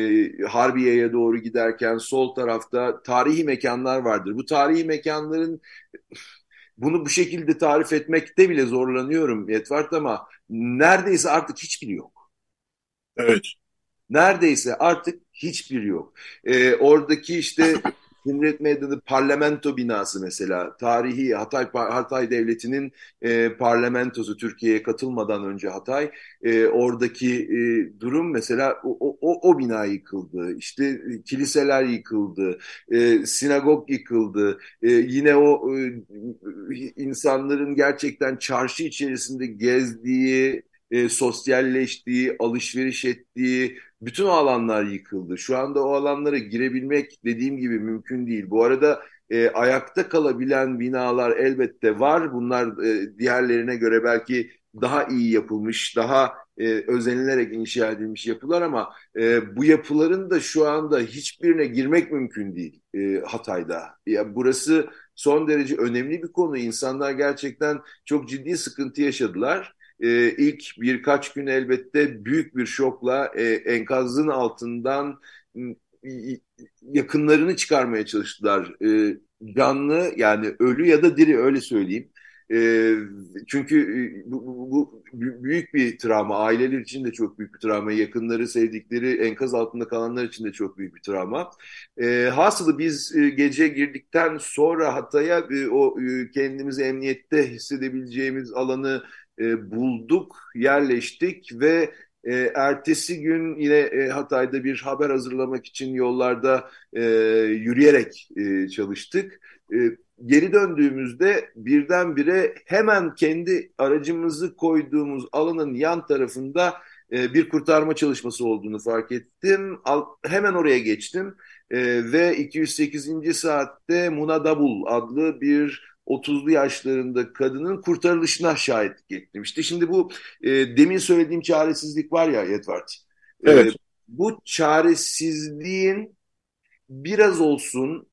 Harbiye'ye doğru giderken sol tarafta tarihi mekanlar vardır. Bu tarihi mekanların, bunu bu şekilde tarif etmekte bile zorlanıyorum Yetvart, ama neredeyse artık hiçbiri yok. Evet. Neredeyse artık hiçbiri yok. E, oradaki işte Cumhuriyet Meydanı Parlamento binası mesela, tarihi Hatay Hatay Devleti'nin e, parlamentosu, Türkiye'ye katılmadan önce Hatay, e, oradaki e, durum mesela o, o, o bina yıkıldı, işte kiliseler yıkıldı, e, sinagog yıkıldı, e, yine o e, insanların gerçekten çarşı içerisinde gezdiği, E, sosyalleştiği, alışveriş ettiği bütün alanlar yıkıldı. Şu anda o alanlara girebilmek dediğim gibi mümkün değil. Bu arada e, ayakta kalabilen binalar elbette var. Bunlar e, diğerlerine göre belki daha iyi yapılmış, daha e, özenilerek inşa edilmiş yapılar ama e, bu yapıların da şu anda hiçbirine girmek mümkün değil e, Hatay'da. Ya, burası son derece önemli bir konu. İnsanlar gerçekten çok ciddi sıkıntı yaşadılar. Ee, ilk birkaç gün elbette büyük bir şokla e, enkazın altından e, yakınlarını çıkarmaya çalıştılar. E, canlı, yani ölü ya da diri, öyle söyleyeyim. E, çünkü e, bu, bu, bu büyük bir travma. Aileler için de çok büyük bir travma. Yakınları, sevdikleri, enkaz altında kalanlar için de çok büyük bir travma. E, hasılı biz e, gece girdikten sonra Hatay'a e, o e, kendimizi emniyette hissedebileceğimiz alanı E, bulduk, yerleştik ve e, ertesi gün yine e, Hatay'da bir haber hazırlamak için yollarda e, yürüyerek e, çalıştık. E, geri döndüğümüzde birdenbire hemen kendi aracımızı koyduğumuz alanın yan tarafında e, bir kurtarma çalışması olduğunu fark ettim. Al, hemen oraya geçtim e, ve iki yüz sekizinci saatte Muna Dabboul adlı bir otuzlu yaşlarında kadının kurtarılışına şahitlik ettim. İşte şimdi bu e, demin söylediğim çaresizlik var ya Yetvart. Evet. E, bu çaresizliğin biraz olsun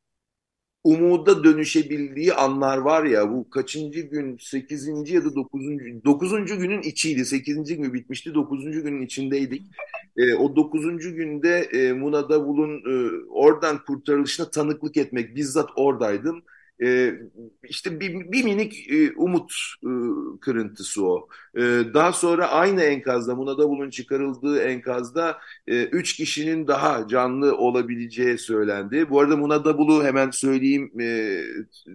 umuda dönüşebildiği anlar var ya, bu kaçıncı gün, sekizinci ya da dokuzuncu dokuzuncu günün içiydi. Sekizinci gün bitmişti, dokuzuncu günün içindeydik. E, o dokuzuncu günde e, Muna Davul'un e, oradan kurtarılışına tanıklık etmek, bizzat oradaydım. e, işte bir, bir minik e, umut e, kırıntısı o. E, daha sonra aynı enkazda, Muna Dabboul'un çıkarıldığı enkazda e, üç kişinin daha canlı olabileceği söylendi. Bu arada Muna Dabboul'u hemen söyleyeyim, e,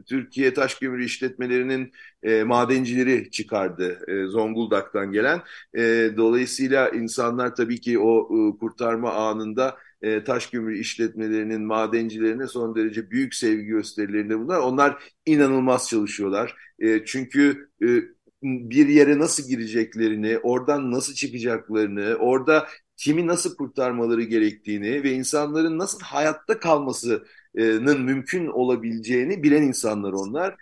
Türkiye Taş Kömürü İşletmelerinin e, madencileri çıkardı e, Zonguldak'tan gelen. E, dolayısıyla insanlar tabii ki o e, kurtarma anında taş kömür işletmelerinin madencilerine son derece büyük sevgi gösterilerinde bunlar. Onlar inanılmaz çalışıyorlar. Çünkü bir yere nasıl gireceklerini, oradan nasıl çıkacaklarını, orada kimi nasıl kurtarmaları gerektiğini ve insanların nasıl hayatta kalmasının mümkün olabileceğini bilen insanlar onlar.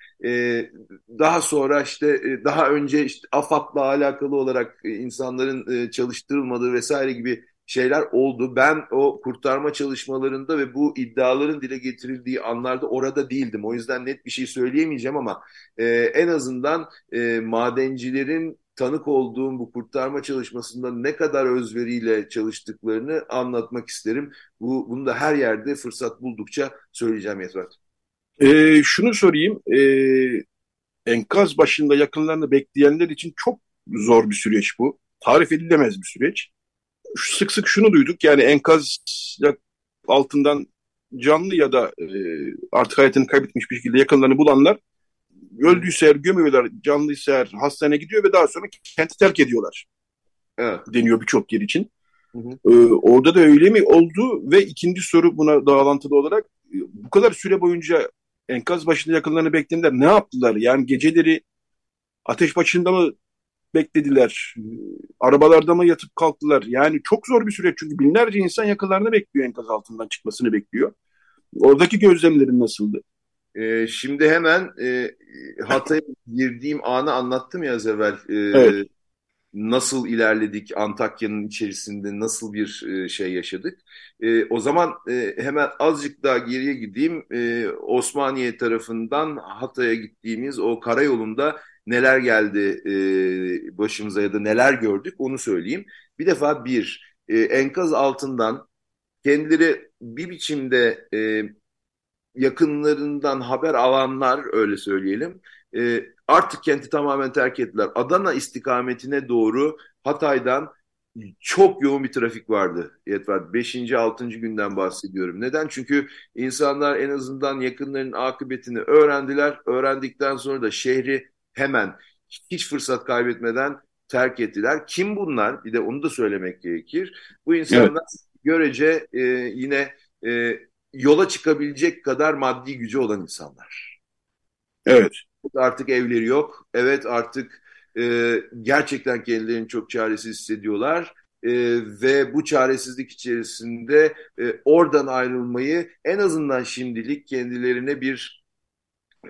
Daha sonra işte daha önce işte AFAD'la alakalı olarak insanların çalıştırılmadığı vesaire gibi şeyler oldu. Ben o kurtarma çalışmalarında ve bu iddiaların dile getirildiği anlarda orada değildim. O yüzden net bir şey söyleyemeyeceğim ama e, en azından e, madencilerin tanık olduğum bu kurtarma çalışmasında ne kadar özveriyle çalıştıklarını anlatmak isterim. Bu, bunu da her yerde fırsat buldukça söyleyeceğim Yetvart. E, şunu sorayım. E, enkaz başında yakınlarını bekleyenler için çok zor bir süreç bu. Tarif edilemez bir süreç. Sık sık şunu duyduk, yani enkaz altından canlı ya da e, artık hayatını kaybetmiş bir şekilde yakınlarını bulanlar öldüyse eğer gömüyorlar, canlıysa eğer hastaneye gidiyor ve daha sonra kenti terk ediyorlar, evet, deniyor birçok yer için. Hı hı. E, orada da öyle mi oldu ve ikinci soru buna bağlantılı olarak e, bu kadar süre boyunca enkaz başında yakınlarını bekleyenler ne yaptılar? Yani geceleri ateş başında mı beklediler, arabalarda mı yatıp kalktılar? Yani çok zor bir süreç çünkü binlerce insan yakınlarını bekliyor, enkaz altından çıkmasını bekliyor. Oradaki gözlemlerin nasıldı? Ee, şimdi hemen e, Hatay'a girdiğim anı anlattım ya az evvel. E, evet. Nasıl ilerledik, Antakya'nın içerisinde nasıl bir e, şey yaşadık. E, o zaman e, hemen azıcık daha geriye gideyim. E, Osmaniye tarafından Hatay'a gittiğimiz o karayolunda neler geldi e, başımıza ya da neler gördük onu söyleyeyim. Bir defa bir, e, enkaz altından kendileri bir biçimde e, yakınlarından haber alanlar, öyle söyleyelim, e, artık kenti tamamen terk ettiler. Adana istikametine doğru Hatay'dan çok yoğun bir trafik vardı. Beşinci, altıncı günden bahsediyorum. Neden? Çünkü insanlar en azından yakınlarının akıbetini öğrendiler. Öğrendikten sonra da şehri hemen hiç fırsat kaybetmeden terk ettiler. Kim bunlar? Bir de onu da söylemek gerekir. Bu insanlar, evet, görece e, yine e, yola çıkabilecek kadar maddi gücü olan insanlar. Evet. Artık evleri yok. Evet, artık e, gerçekten kendilerini çok çaresiz hissediyorlar. E, ve bu çaresizlik içerisinde e, oradan ayrılmayı en azından şimdilik kendilerine bir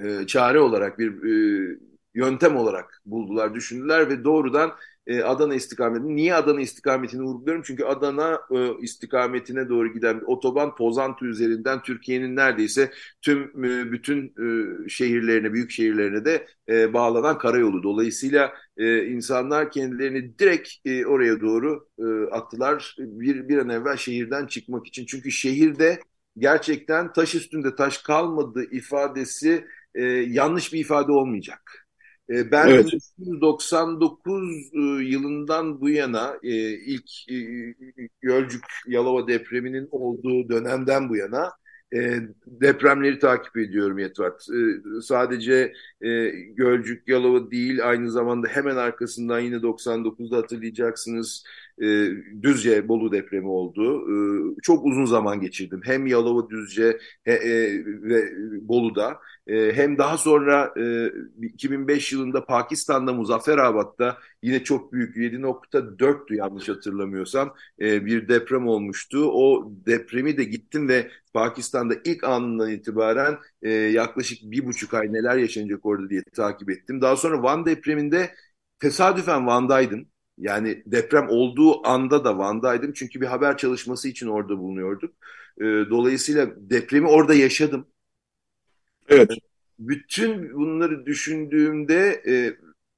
e, çare olarak, bir e, yöntem olarak buldular, düşündüler ve doğrudan e, Adana istikametini, niye Adana istikametini vurguluyorum? Çünkü Adana e, istikametine doğru giden bir otoban, Pozantı üzerinden Türkiye'nin neredeyse tüm e, bütün e, şehirlerine, büyük şehirlerine de e, bağlanan karayolu. Dolayısıyla e, insanlar kendilerini direkt e, oraya doğru e, attılar bir, bir an evvel şehirden çıkmak için. Çünkü şehirde gerçekten taş üstünde taş kalmadı ifadesi e, yanlış bir ifade olmayacak. Ben evet. bin dokuz yüz doksan dokuz yılından bu yana, ilk Gölcük-Yalova depreminin olduğu dönemden bu yana depremleri takip ediyorum Yetvart. Sadece Gölcük-Yalova değil, aynı zamanda hemen arkasından yine doksan dokuzda hatırlayacaksınız Düzce-Bolu depremi oldu. Çok uzun zaman geçirdim. Hem Yalova, Düzce ve Bolu'da. Hem daha sonra iki bin beş yılında Pakistan'da Muzafferabad'da yine çok büyük, yedi nokta dörttü yanlış hatırlamıyorsam, bir deprem olmuştu. O depremi de gittim ve Pakistan'da ilk anından itibaren yaklaşık bir buçuk ay neler yaşanacak orada diye takip ettim. Daha sonra Van depreminde tesadüfen Van'daydım. Yani deprem olduğu anda da Van'daydım çünkü bir haber çalışması için orada bulunuyorduk. Dolayısıyla depremi orada yaşadım. Evet. Bütün bunları düşündüğümde e,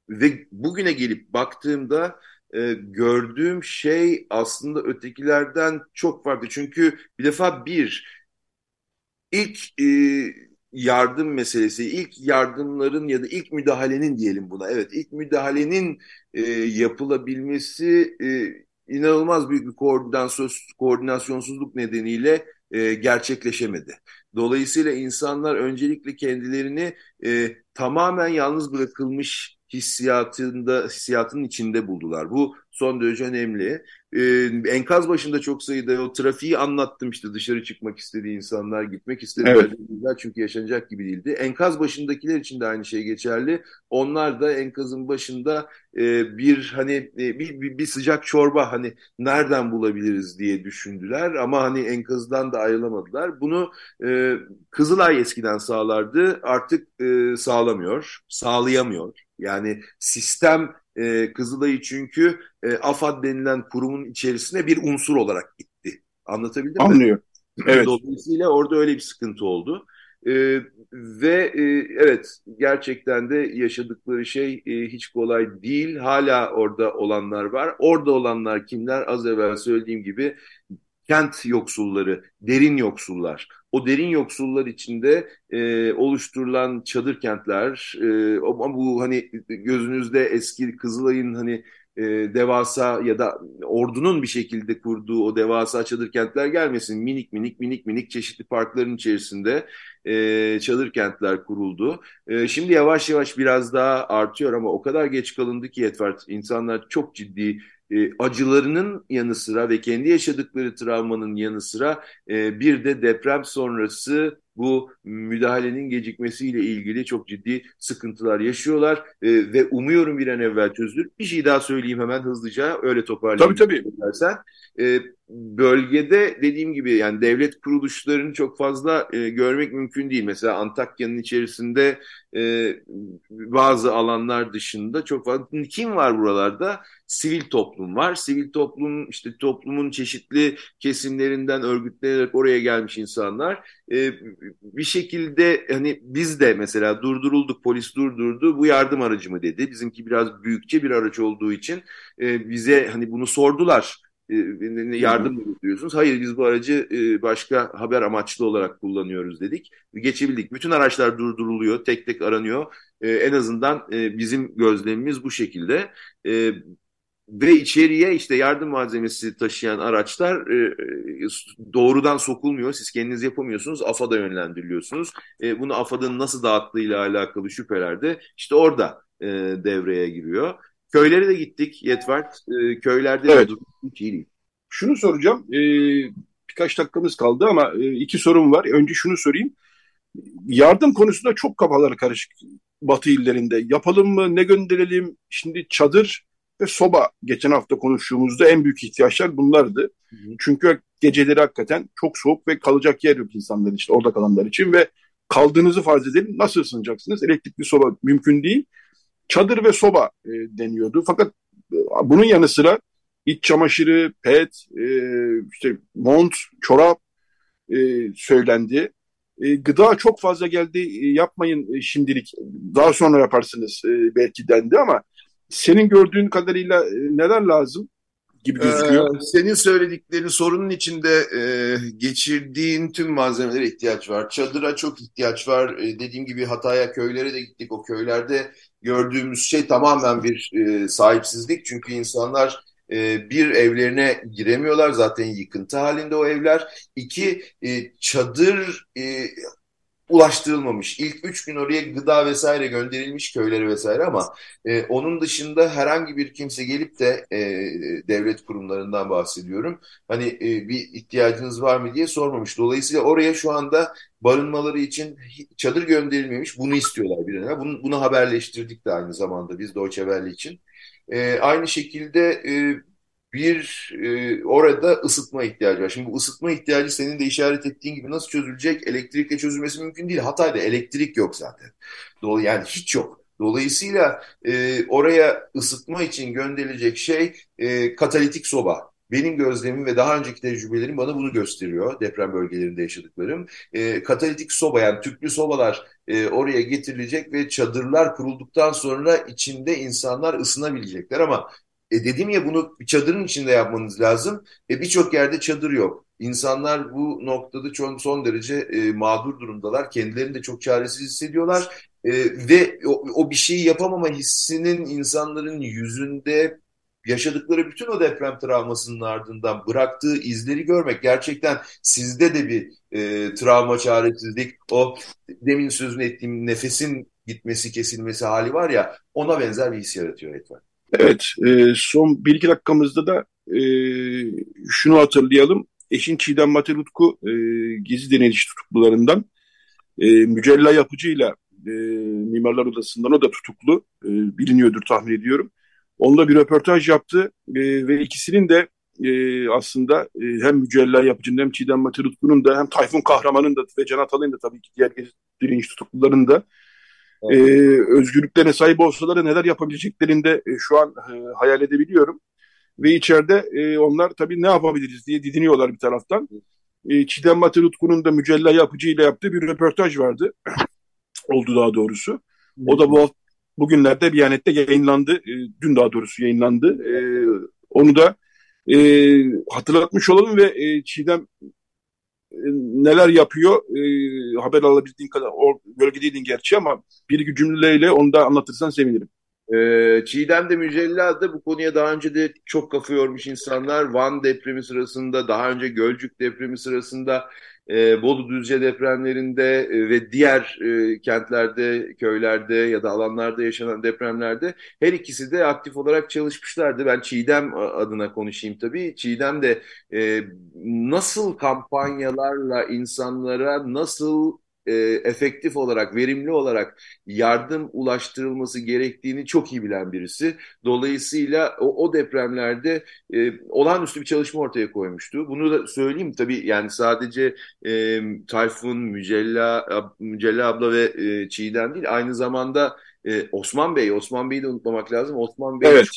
ve bugüne gelip baktığımda e, gördüğüm şey aslında ötekilerden çok farklı. Çünkü bir defa bir, ilk e, yardım meselesi, ilk yardımların ya da ilk müdahalenin diyelim buna. Evet, ilk müdahalenin e, yapılabilmesi e, inanılmaz büyük bir koordinasyon, koordinasyonsuzluk nedeniyle e, gerçekleşemedi. Dolayısıyla insanlar öncelikle kendilerini e, tamamen yalnız bırakılmış hissiyatında, hissiyatının içinde buldular. Bu son derece önemli. Ee, enkaz başında çok sayıda o trafiği anlattım, işte dışarı çıkmak istediği insanlar, gitmek istediler, evet. Çünkü yaşanacak gibi değildi. Enkaz başındakiler için de aynı şey geçerli. Onlar da enkazın başında e, bir hani e, bir, bir, bir sıcak çorba hani nereden bulabiliriz diye düşündüler ama hani enkazdan da ayrılamadılar. Bunu e, Kızılay eskiden sağlardı, artık e, sağlamıyor, sağlayamıyor. Yani sistem e, Kızılay'ı çünkü e, AFAD denilen kurumun içerisine bir unsur olarak gitti. Anlatabildim mi? Anlıyor. Evet. Dolayısıyla orada öyle bir sıkıntı oldu. E, ve e, evet, gerçekten de yaşadıkları şey e, hiç kolay değil. Hala orada olanlar var. Orada olanlar kimler? Az evvel söylediğim gibi kent yoksulları, derin yoksullar. O derin yoksullar içinde e, oluşturulan çadır kentler, e, bu hani gözünüzde eski Kızılay'ın hani e, devasa ya da ordunun bir şekilde kurduğu o devasa çadır kentler gelmesin. Minik minik minik minik çeşitli parkların içerisinde e, çadır kentler kuruldu. E, şimdi yavaş yavaş biraz daha artıyor ama o kadar geç kalındı ki Yetvart, insanlar çok ciddi E, acılarının yanı sıra ve kendi yaşadıkları travmanın yanı sıra e, bir de deprem sonrası bu müdahalenin gecikmesiyle ilgili çok ciddi sıkıntılar yaşıyorlar e, ve umuyorum bir an evvel çözülür. Bir şey daha söyleyeyim hemen hızlıca, öyle toparlayayım. Tabii tabii. Dersen, e, bölgede dediğim gibi yani devlet kuruluşlarını çok fazla e, görmek mümkün değil. Mesela Antakya'nın içerisinde e, bazı alanlar dışında çok fazla. Kim var buralarda? Sivil toplum var. Sivil toplum işte toplumun çeşitli kesimlerinden örgütlenerek oraya gelmiş insanlar. E, bir şekilde hani biz de mesela durdurulduk, polis durdurdu. Bu yardım aracı mı dedi. Bizimki biraz büyükçe bir araç olduğu için e, bize hani bunu sordular. Yardım mı diyorsunuz? Hayır, biz bu aracı başka haber amaçlı olarak kullanıyoruz dedik. Geçebildik. Bütün araçlar durduruluyor, tek tek aranıyor. En azından bizim gözlemimiz bu şekilde. Ve içeriye işte yardım malzemesi taşıyan araçlar doğrudan sokulmuyor. Siz kendiniz yapamıyorsunuz. AFAD'a yönlendiriliyorsunuz. Bunu AFAD'ın nasıl dağıttığıyla alakalı şüpheler de işte orada devreye giriyor. Köylere de gittik Yetvart. E, köylerde evet. De şunu soracağım. E, birkaç dakikamız kaldı ama e, iki sorum var. Önce şunu sorayım. Yardım konusunda çok kafalar karışık Batı illerinde. Yapalım mı? Ne gönderelim? Şimdi çadır ve soba. Geçen hafta konuştuğumuzda en büyük ihtiyaçlar bunlardı. Hı hı. Çünkü geceleri hakikaten çok soğuk ve kalacak yer yok insanların, işte orada kalanlar için ve kaldığınızı farz edelim. Nasıl ısınacaksınız? Elektrikli soba mümkün değil. Çadır ve soba e, deniyordu. Fakat e, bunun yanı sıra iç çamaşırı, pet, e, işte mont, çorap e, söylendi. E, gıda çok fazla geldi. E, yapmayın e, şimdilik. Daha sonra yaparsınız e, belki dendi ama senin gördüğün kadarıyla e, neler lazım gibi gözüküyor. Ee, senin söylediklerin sorunun içinde e, geçirdiğin tüm malzemelere ihtiyaç var. Çadıra çok ihtiyaç var. E, dediğim gibi Hatay'a, köylere de gittik. O köylerde gördüğümüz şey tamamen bir e, sahipsizlik. Çünkü insanlar e, bir evlerine giremiyorlar. Zaten yıkıntı halinde o evler. İki, e, çadır e, ulaştırılmamış. İlk üç gün oraya gıda vesaire gönderilmiş köylere vesaire ama e, onun dışında herhangi bir kimse gelip de e, devlet kurumlarından bahsediyorum. Hani e, bir ihtiyacınız var mı diye sormamış. Dolayısıyla oraya şu anda barınmaları için çadır gönderilmemiş. Bunu istiyorlar birine. Bunu, bunu haberleştirdik de aynı zamanda biz Deutsche Welle için. E, aynı şekilde e, bir e, orada ısıtma ihtiyacı var. Şimdi bu ısıtma ihtiyacı senin de işaret ettiğin gibi nasıl çözülecek? Elektrikle çözülmesi mümkün değil. Hatay'da elektrik yok zaten. Dol- yani hiç yok. Dolayısıyla e, oraya ısıtma için gönderilecek şey e, katalitik soba. Benim gözlemim ve daha önceki tecrübelerim bana bunu gösteriyor. Deprem bölgelerinde yaşadıklarım. E, katalitik soba, yani tüplü sobalar e, oraya getirilecek ve çadırlar kurulduktan sonra içinde insanlar ısınabilecekler ama E dedim ya, bunu çadırın içinde yapmanız lazım. E birçok yerde çadır yok. İnsanlar bu noktada çok son derece e, mağdur durumdalar. Kendilerini de çok çaresiz hissediyorlar. E, ve o, o bir şeyi yapamama hissinin insanların yüzünde yaşadıkları bütün o deprem travmasının ardından bıraktığı izleri görmek gerçekten sizde de bir e, travma, çaresizlik, o demin sözünü ettiğim nefesin gitmesi, kesilmesi hali var ya, ona benzer bir his yaratıyor Etmen. Evet, e, son bir iki dakikamızda da e, şunu hatırlayalım. Eşin Çiğdem Mater Utku e, gizli denetçi tutuklularından, e, Mücella Yapıcı ile Mimarlar Odası'ndan, o da tutuklu, e, biliniyordur tahmin ediyorum. Onunla bir röportaj yaptı e, ve ikisinin de e, aslında e, hem Mücella Yapıcı'nın hem Çiğdem Mater Utku'nun da hem Tayfun Kahraman'ın da ve Can Atalay'ın da tabii ki diğer birinci tutukluların da e, özgürlüklerine sahip olsalar da neler yapabileceklerini de e, şu an e, hayal edebiliyorum. Ve içeride e, onlar tabii ne yapabiliriz diye didiniyorlar bir taraftan. E, Çiğdem Mater Utku'nun da Mücella Yapıcı ile yaptığı bir röportaj vardı. Oldu daha doğrusu. O da bu hafta, bugünlerde Biyanet'te yayınlandı. Dün daha doğrusu yayınlandı. Onu da hatırlatmış olalım ve Çiğdem neler yapıyor haber alabildiğin kadar. O bölgedeydin gerçi ama bir iki cümleyle onu da anlatırsan sevinirim. Çiğdem de Mücella da bu konuya daha önce de çok kafa yormuş insanlar. Van depremi sırasında, daha önce Gölcük depremi sırasında, E, Bolu Düzce depremlerinde e, ve diğer e, kentlerde, köylerde ya da alanlarda yaşanan depremlerde her ikisi de aktif olarak çalışmışlardı. Ben Çiğdem adına konuşayım tabii. Çiğdem de e, nasıl kampanyalarla insanlara nasıl e, efektif olarak, verimli olarak yardım ulaştırılması gerektiğini çok iyi bilen birisi. Dolayısıyla o, o depremlerde e, olağanüstü bir çalışma ortaya koymuştu. Bunu da söyleyeyim tabii, yani sadece e, Tayfun, Mücella, Mücella abla ve e, Çiğdem değil, aynı zamanda e, Osman Bey, Osman Bey'i de unutmamak lazım. Osman Bey evet.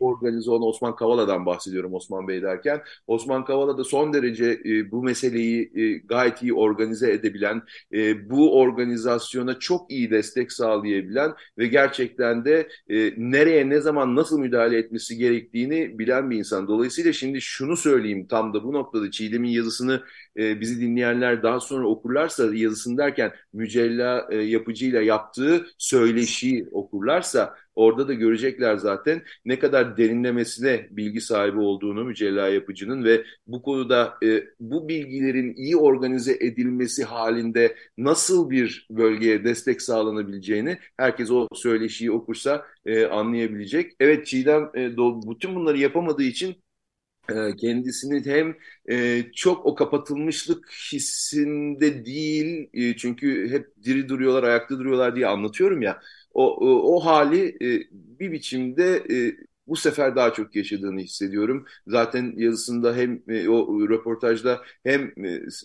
Organize olan Osman Kavala'dan bahsediyorum Osman Bey derken. Osman Kavala da son derece e, bu meseleyi e, gayet iyi organize edebilen, e, bu organizasyona çok iyi destek sağlayabilen ve gerçekten de e, nereye, ne zaman, nasıl müdahale etmesi gerektiğini bilen bir insan. Dolayısıyla şimdi şunu söyleyeyim tam da bu noktada. Çiğdem'in yazısını e, bizi dinleyenler daha sonra okurlarsa, yazısını derken Mücella e, Yapıcı'yla yaptığı söyleşiyi okurlarsa, orada da görecekler zaten ne kadar derinlemesine bilgi sahibi olduğunu Mücella Yapıcı'nın ve bu konuda e, bu bilgilerin iyi organize edilmesi halinde nasıl bir bölgeye destek sağlanabileceğini herkes o söyleşiyi okursa e, anlayabilecek. Evet, Çiğdem e, do- bütün bunları yapamadığı için kendisini hem çok o kapatılmışlık hissinde değil, çünkü hep diri duruyorlar, ayakta duruyorlar diye anlatıyorum ya, o, o, o hali bir biçimde bu sefer daha çok yaşadığını hissediyorum. Zaten yazısında hem o röportajda hem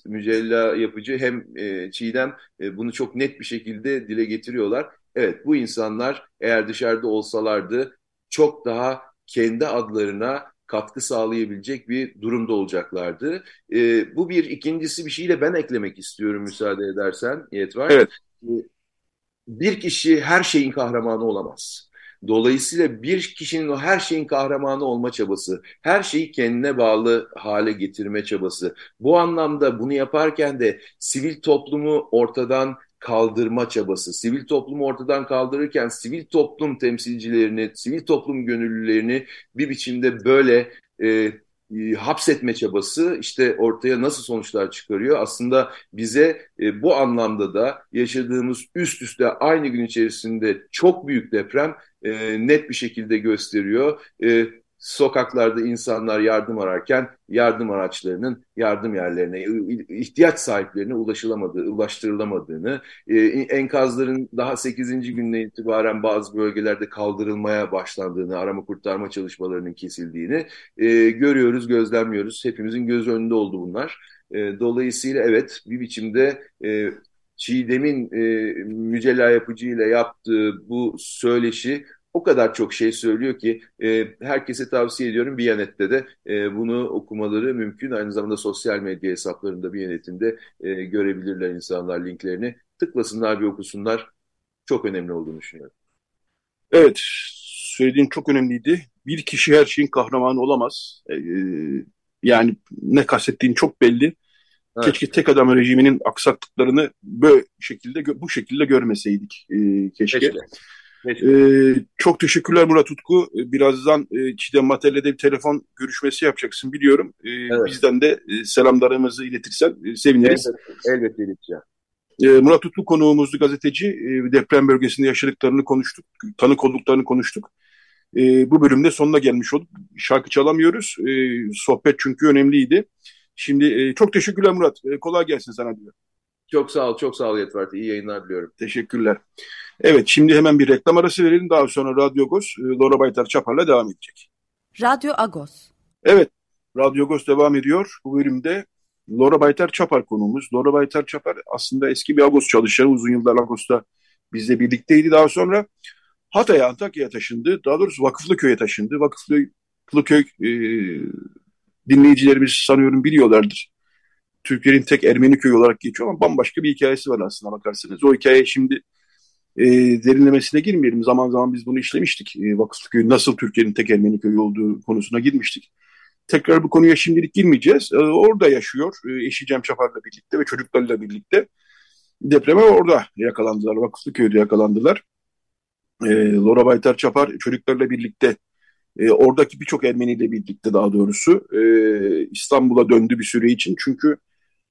Mücella Yapıcı hem Çiğdem bunu çok net bir şekilde dile getiriyorlar. Evet, bu insanlar eğer dışarıda olsalardı çok daha kendi adlarına katkı sağlayabilecek bir durumda olacaklardı. E, bu bir. İkincisi, bir şeyle ben eklemek istiyorum müsaade edersen Yetvart. Evet. E, bir kişi her şeyin kahramanı olamaz. Dolayısıyla bir kişinin o her şeyin kahramanı olma çabası, her şeyi kendine bağlı hale getirme çabası. Bu anlamda bunu yaparken de sivil toplumu ortadan kaldırma çabası. Sivil toplumu ortadan kaldırırken sivil toplum temsilcilerini, sivil toplum gönüllülerini bir biçimde böyle e, e, hapsetme çabası işte ortaya nasıl sonuçlar çıkarıyor? Aslında bize e, bu anlamda da yaşadığımız üst üste aynı gün içerisinde çok büyük deprem e, net bir şekilde gösteriyor. E, sokaklarda insanlar yardım ararken yardım araçlarının yardım yerlerine, ihtiyaç sahiplerine ulaşılamadığı, ulaştırılamadığını, enkazların daha sekizinci günden itibaren bazı bölgelerde kaldırılmaya başlandığını, arama kurtarma çalışmalarının kesildiğini görüyoruz, gözlemliyoruz. Hepimizin göz önünde oldu bunlar. Dolayısıyla evet, bir biçimde Çiğdem'in Mücella Yapıcı ile yaptığı bu söyleşi o kadar çok şey söylüyor ki e, herkese tavsiye ediyorum. Biyanet'te de e, bunu okumaları mümkün. Aynı zamanda sosyal medya hesaplarında Biyanet'in de e, görebilirler insanlar linklerini. Tıklasınlar, bir okusunlar. Çok önemli olduğunu düşünüyorum. Evet, söylediğin çok önemliydi. Bir kişi her şeyin kahramanı olamaz. E, Yani ne kastettiğim çok belli. Evet. Keşke tek adam rejiminin aksaklıklarını böyle şekilde, bu şekilde görmeseydik. Ee, keşke. keşke. keşke. Ee, çok teşekkürler Murat Tutku. Birazdan e, Çiğdem Mater'le de bir telefon görüşmesi yapacaksın biliyorum. Ee, evet. Bizden de e, selamlarımızı iletirsen e, seviniriz. Elbette, elbette ileteceğim. Murat Tutku konuğumuzdu, gazeteci. Deprem bölgesinde yaşadıklarını konuştuk, tanık olduklarını konuştuk. Bu bölümde sonuna gelmiş olduk. Şarkı çalamıyoruz. Sohbet çünkü önemliydi. Şimdi çok teşekkürler Murat. Kolay gelsin sana diyorum. Çok sağ ol, çok sağ ol Yetvart. İyi yayınlar diliyorum. Teşekkürler. Evet, şimdi hemen bir reklam arası verelim. Daha sonra Radyo Agos, Lora Baytar Çapar'la devam edecek. Radyo Agos. Evet, Radyo Agos devam ediyor. Bu bölümde Lora Baytar Çapar konuğumuz. Lora Baytar Çapar aslında eski bir Agos çalışanı. Uzun yıllar Agos'ta bizle birlikteydi. Daha sonra Hatay'a, Antakya'ya taşındı. Daha doğrusu Vakıflıköy'e taşındı. Vakıflıköy e, dinleyicilerimiz sanıyorum biliyorlardır. Türklerin tek Ermeni köyü olarak geçiyor ama bambaşka bir hikayesi var aslında bakarsanız. O hikayeye şimdi e, derinlemesine girmeyelim. Zaman zaman biz bunu işlemiştik. E, Vakıflıköy'ün nasıl Türklerin tek Ermeni köyü olduğu konusuna girmiştik. Tekrar bu konuya şimdilik girmeyeceğiz. Ee, orada yaşıyor. Ee, eşi Cem Çapar'la birlikte ve çocuklarıyla birlikte. Depreme orada yakalandılar. Vakıflıköy'de yakalandılar. Ee, Lora Baytar Çapar çocuklarıyla birlikte, e, oradaki birçok Ermeniyle birlikte daha doğrusu e, İstanbul'a döndü bir süre için. Çünkü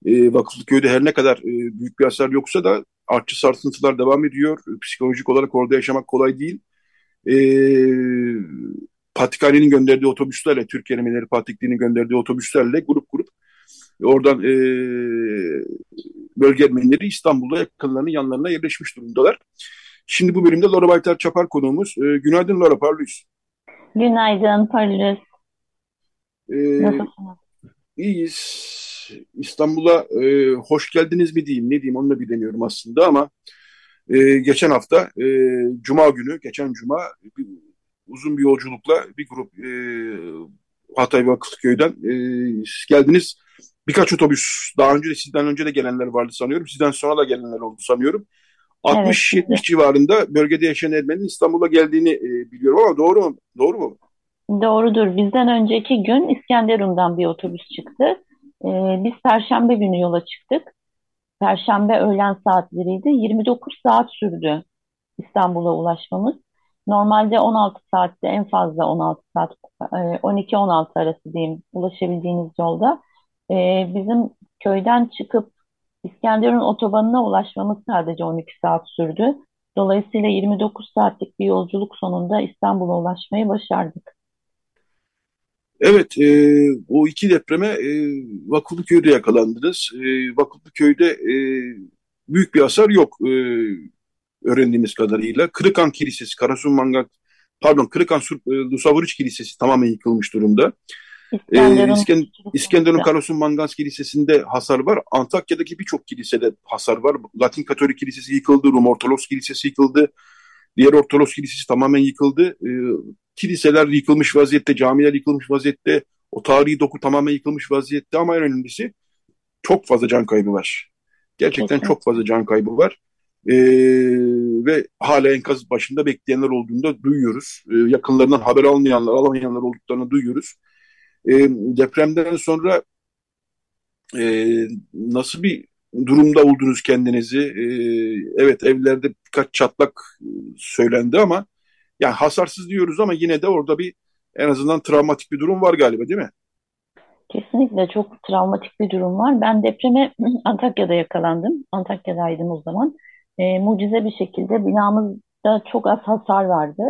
e, Vakıflıköy'de her ne kadar e, büyük bir hasar yoksa da artçı sarsıntılar devam ediyor. Psikolojik olarak orada yaşamak kolay değil. Eee... Patrikhane'nin gönderdiği otobüslerle, Türk Ermenileri Patrikliği'nin gönderdiği otobüslerle grup grup oradan e, bölge Ermenileri İstanbul'da yakınlarının yanlarına yerleşmiş durumdalar. Şimdi bu bölümde Lora Baytar Çapar konuğumuz. E, günaydın Lora, parlıyız. Günaydın, parlıyız. E, Nasılsınız? İyiyiz. İstanbul'a e, hoş geldiniz mi diyeyim, ne diyeyim onu da bilemiyorum aslında ama e, geçen hafta, e, Cuma günü, geçen Cuma bir uzun bir yolculukla bir grup e, Hatay Vakıfköy'den e, geldiniz. Birkaç otobüs, daha önce de sizden önce de gelenler vardı sanıyorum. Sizden sonra da gelenler oldu sanıyorum. altmış yetmiş evet. Civarında bölgede yaşayan Ermeni'nin İstanbul'a geldiğini e, biliyorum ama doğru mu? Doğru mu? Doğrudur. Bizden önceki gün İskenderun'dan bir otobüs çıktı. E, biz Perşembe günü yola çıktık. Perşembe öğlen saatleriydi. yirmi dokuz saat sürdü İstanbul'a ulaşmamız. Normalde on altı saatte en fazla on altı saat, on iki on altı arası diyeyim ulaşabildiğiniz yolda. Bizim köyden çıkıp İskenderun otobanına ulaşmamız sadece on iki saat sürdü. Dolayısıyla yirmi dokuz saatlik bir yolculuk sonunda İstanbul'a ulaşmayı başardık. Evet, e, o iki depreme e, Vakıflıköy'de yakalandınız. E, Vakıflıköy'de e, büyük bir hasar yok. E, öğrendiğimiz kadarıyla Kırıkan Kilisesi, Karasun Mangan, pardon Kırıkan Lusavuriç Kilisesi tamamen yıkılmış durumda. İskenderun, ee, İskend- İskenderun Karasun Mangan Kilisesi'nde hasar var. Antakya'daki birçok kilisede hasar var. Latin Katolik Kilisesi yıkıldı, Rum Ortodoks Kilisesi yıkıldı, diğer Ortodoks Kilisesi tamamen yıkıldı. Ee, kiliseler yıkılmış vaziyette, camiler yıkılmış vaziyette, o tarihi doku tamamen yıkılmış vaziyette ama en önemlisi çok fazla can kaybı var. Gerçekten evet. Çok fazla can kaybı var. Ee, ve hala enkaz başında bekleyenler olduğunu da duyuyoruz. Ee, yakınlarından haber almayanlar, alamayanlar olduklarını duyuyoruz. Ee, depremden sonra e, nasıl bir durumda buldunuz kendinizi? Ee, evet, evlerde birkaç çatlak e, söylendi ama yani hasarsız diyoruz ama yine de orada bir en azından travmatik bir durum var galiba, değil mi? Kesinlikle çok travmatik bir durum var. Ben depreme Antakya'da yakalandım. Antakya'daydım o zaman. E, mucize bir şekilde binamızda çok az hasar vardı.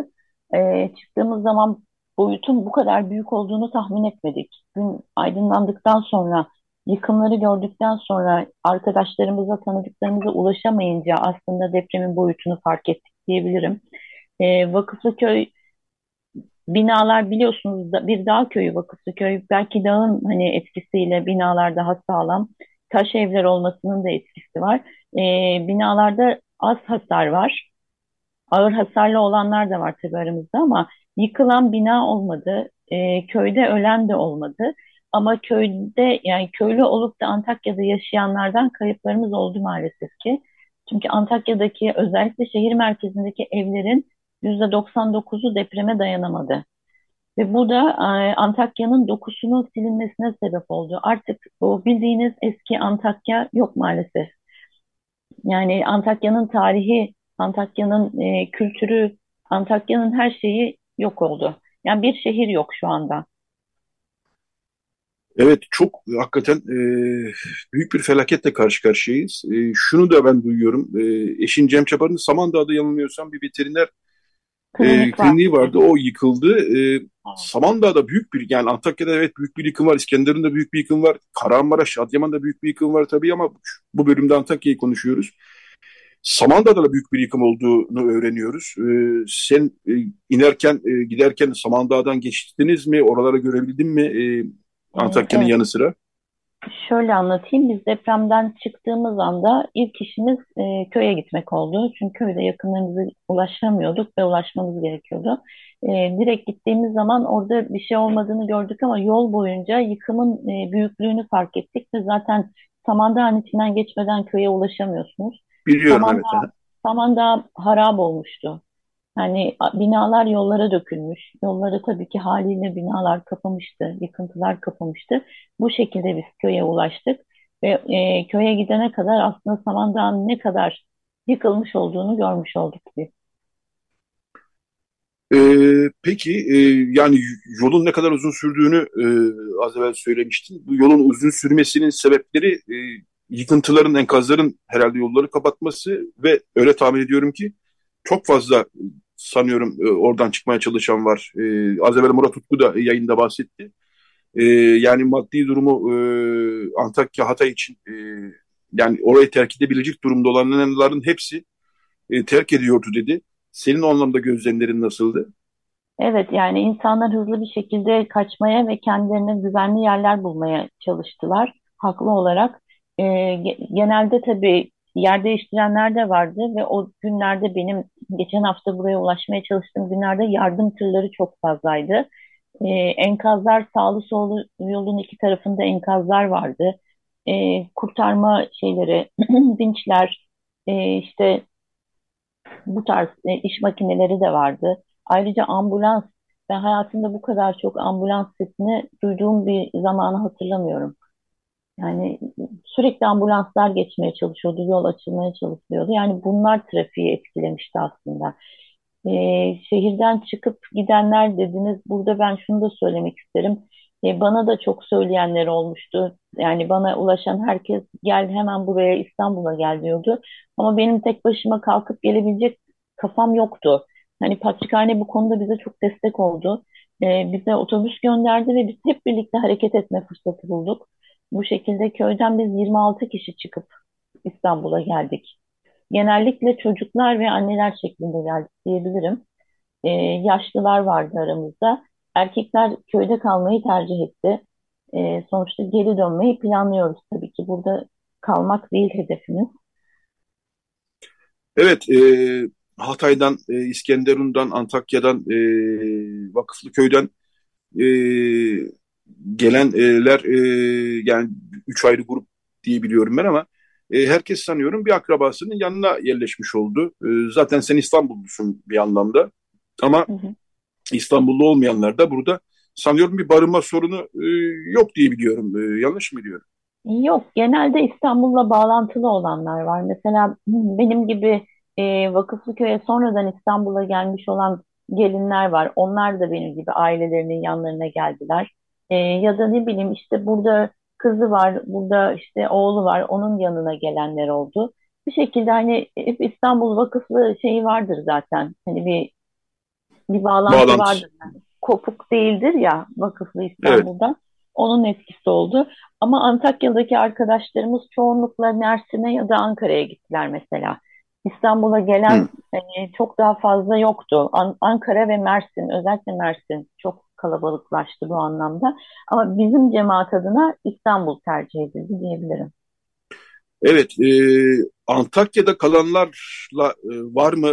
E, çıktığımız zaman boyutun bu kadar büyük olduğunu tahmin etmedik. Gün aydınlandıktan sonra, yıkımları gördükten sonra arkadaşlarımıza, tanıdıklarımıza ulaşamayınca aslında depremin boyutunu fark ettik diyebilirim. E, Vakıflıköy binalar biliyorsunuz da, bir dağ köyü Vakıflıköy. Belki dağın hani etkisiyle binalar daha sağlam. Taş evler olmasının da etkisi var. Ee, binalarda az hasar var. Ağır hasarlı olanlar da var tabii aramızda ama yıkılan bina olmadı. Ee, köyde ölen de olmadı. Ama köyde, yani köylü olup da Antakya'da yaşayanlardan kayıplarımız oldu maalesef ki. Çünkü Antakya'daki özellikle şehir merkezindeki evlerin yüzde doksan dokuzu depreme dayanamadı. Ve bu da Antakya'nın dokusunun silinmesine sebep oldu. Artık o bildiğiniz eski Antakya yok maalesef. Yani Antakya'nın tarihi, Antakya'nın kültürü, Antakya'nın her şeyi yok oldu. Yani bir şehir yok şu anda. Evet, çok hakikaten e, büyük bir felaketle karşı karşıyayız. E, şunu da ben duyuyorum. E, eşin Cem Çapar'ın Samandağ'da yanılmıyorsam bir veteriner e, kliniği vardı. O yıkıldı. E, Samandağ'da büyük bir, yani Antakya'da evet büyük bir yıkım var. İskenderun'da büyük bir yıkım var. Kahramanmaraş, Adıyaman'da büyük bir yıkım var tabii ama bu bölümde Antakya'yı konuşuyoruz. Samandağ'da da büyük bir yıkım olduğunu öğreniyoruz. Ee, sen e, inerken, e, giderken Samandağ'dan geçtiniz mi? Oraları görebildin mi? Ee, Antakya'nın evet. Yanı sıra. Şöyle anlatayım. Biz depremden çıktığımız anda ilk işimiz e, köye gitmek oldu. Çünkü köyde yakınlarımıza ulaşamıyorduk ve ulaşmamız gerekiyordu. E, direkt gittiğimiz zaman orada bir şey olmadığını gördük ama yol boyunca yıkımın e, büyüklüğünü fark ettik ve zaten Samandağ'ın içinden geçmeden köye ulaşamıyorsunuz. Biliyorum, Samandağ, evet. Samandağ harap olmuştu. Yani binalar yollara dökülmüş. Yolları tabii ki haliyle binalar kapamıştı, yıkıntılar kapamıştı. Bu şekilde biz köye ulaştık ve e, köye gidene kadar aslında Samandağ'ın ne kadar yıkılmış olduğunu görmüş olduk biz. Ee, peki e, yani yolun ne kadar uzun sürdüğünü e, az evvel söylemiştin. Bu yolun uzun sürmesinin sebepleri e, yıkıntıların, enkazların herhalde yolları kapatması ve öyle tahmin ediyorum ki çok fazla sanıyorum oradan çıkmaya çalışan var. Ee, az evvel Murat Tutku da yayında bahsetti. Ee, yani maddi durumu e, Antakya, Hatay için e, yani orayı terk edebilecek durumda olanların hepsi e, terk ediyordu dedi. Senin o anlamda gözlemlerin nasıldı? Evet, yani insanlar hızlı bir şekilde kaçmaya ve kendilerine güvenli yerler bulmaya çalıştılar haklı olarak. Genelde tabii yer değiştirenler de vardı ve o günlerde benim geçen hafta buraya ulaşmaya çalıştığım günlerde yardım tırları çok fazlaydı. Ee, enkazlar, sağlı sollu yolun iki tarafında enkazlar vardı. Ee, kurtarma şeyleri, vinçler, e, işte bu tarz e, iş makineleri de vardı. Ayrıca ambulans, ben hayatımda bu kadar çok ambulans sesini duyduğum bir zamanı hatırlamıyorum. Yani sürekli ambulanslar geçmeye çalışıyordu, yol açılmaya çalışıyordu. Yani bunlar trafiği etkilemişti aslında. Ee, şehirden çıkıp gidenler dediniz. Burada ben şunu da söylemek isterim. Ee, bana da çok söyleyenler olmuştu. Yani bana ulaşan herkes gel hemen buraya, İstanbul'a gel diyordu. Ama benim tek başıma kalkıp gelebilecek kafam yoktu. Hani Patrikhane bu konuda bize çok destek oldu. Ee, bize otobüs gönderdi ve biz hep birlikte hareket etme fırsatı bulduk. Bu şekilde köyden biz yirmi altı kişi çıkıp İstanbul'a geldik. Genellikle çocuklar ve anneler şeklinde geldik diyebilirim. Ee, yaşlılar vardı aramızda. Erkekler köyde kalmayı tercih etti. Ee, sonuçta geri dönmeyi planlıyoruz tabii ki. Burada kalmak değil hedefimiz. Evet, e, Hatay'dan, e, İskenderun'dan, Antakya'dan, e, Vakıflıköy'den... E, gelenler e, yani üç ayrı grup diye biliyorum ben ama e, herkes sanıyorum bir akrabasının yanına yerleşmiş oldu. E, zaten sen İstanbullusun bir anlamda ama hı hı. İstanbullu olmayanlar da burada sanıyorum bir barınma sorunu e, yok diye biliyorum. E, yanlış mı diyorum? Yok, genelde İstanbul'la bağlantılı olanlar var. Mesela benim gibi e, Vakıflıköy'e sonradan İstanbul'a gelmiş olan gelinler var. Onlar da benim gibi ailelerinin yanlarına geldiler. E, ya da ne bileyim işte burada kızı var, burada işte oğlu var, onun yanına gelenler oldu. Bir şekilde hani hep İstanbul Vakıflı şeyi vardır zaten. Hani bir bir bağlantı, bağlantı. vardır. Yani kopuk değildir ya Vakıflı İstanbul'da. Evet. Onun etkisi oldu. Ama Antakya'daki arkadaşlarımız çoğunlukla Mersin'e ya da Ankara'ya gittiler mesela. İstanbul'a gelen e, çok daha fazla yoktu. An- Ankara ve Mersin, özellikle Mersin çok kalabalıklaştı bu anlamda. Ama bizim cemaat adına İstanbul tercih edildi diyebilirim. Evet, e, Antakya'da kalanlarla e, var mı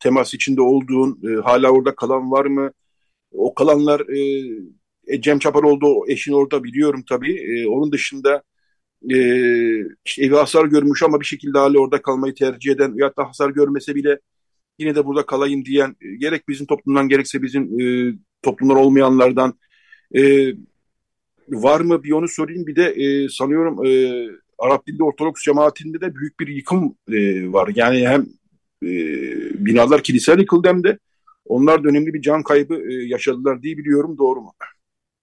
temas içinde olduğun, e, hala orada kalan var mı? O kalanlar, e, Cem Çapar oldu, eşin orada biliyorum tabii. E, onun dışında e, işte evi hasar görmüş ama bir şekilde hala orada kalmayı tercih eden, ya da hasar görmese bile yine de burada kalayım diyen, gerek bizim toplumdan gerekse bizim e, toplumlar olmayanlardan e, var mı, bir onu söyleyeyim. Bir de e, sanıyorum e, Arap dilli Ortodoks cemaatinde de büyük bir yıkım e, var. Yani hem e, binalar, kiliseler yıkıldı hem de onlar da önemli bir can kaybı e, yaşadılar diye biliyorum. Doğru mu?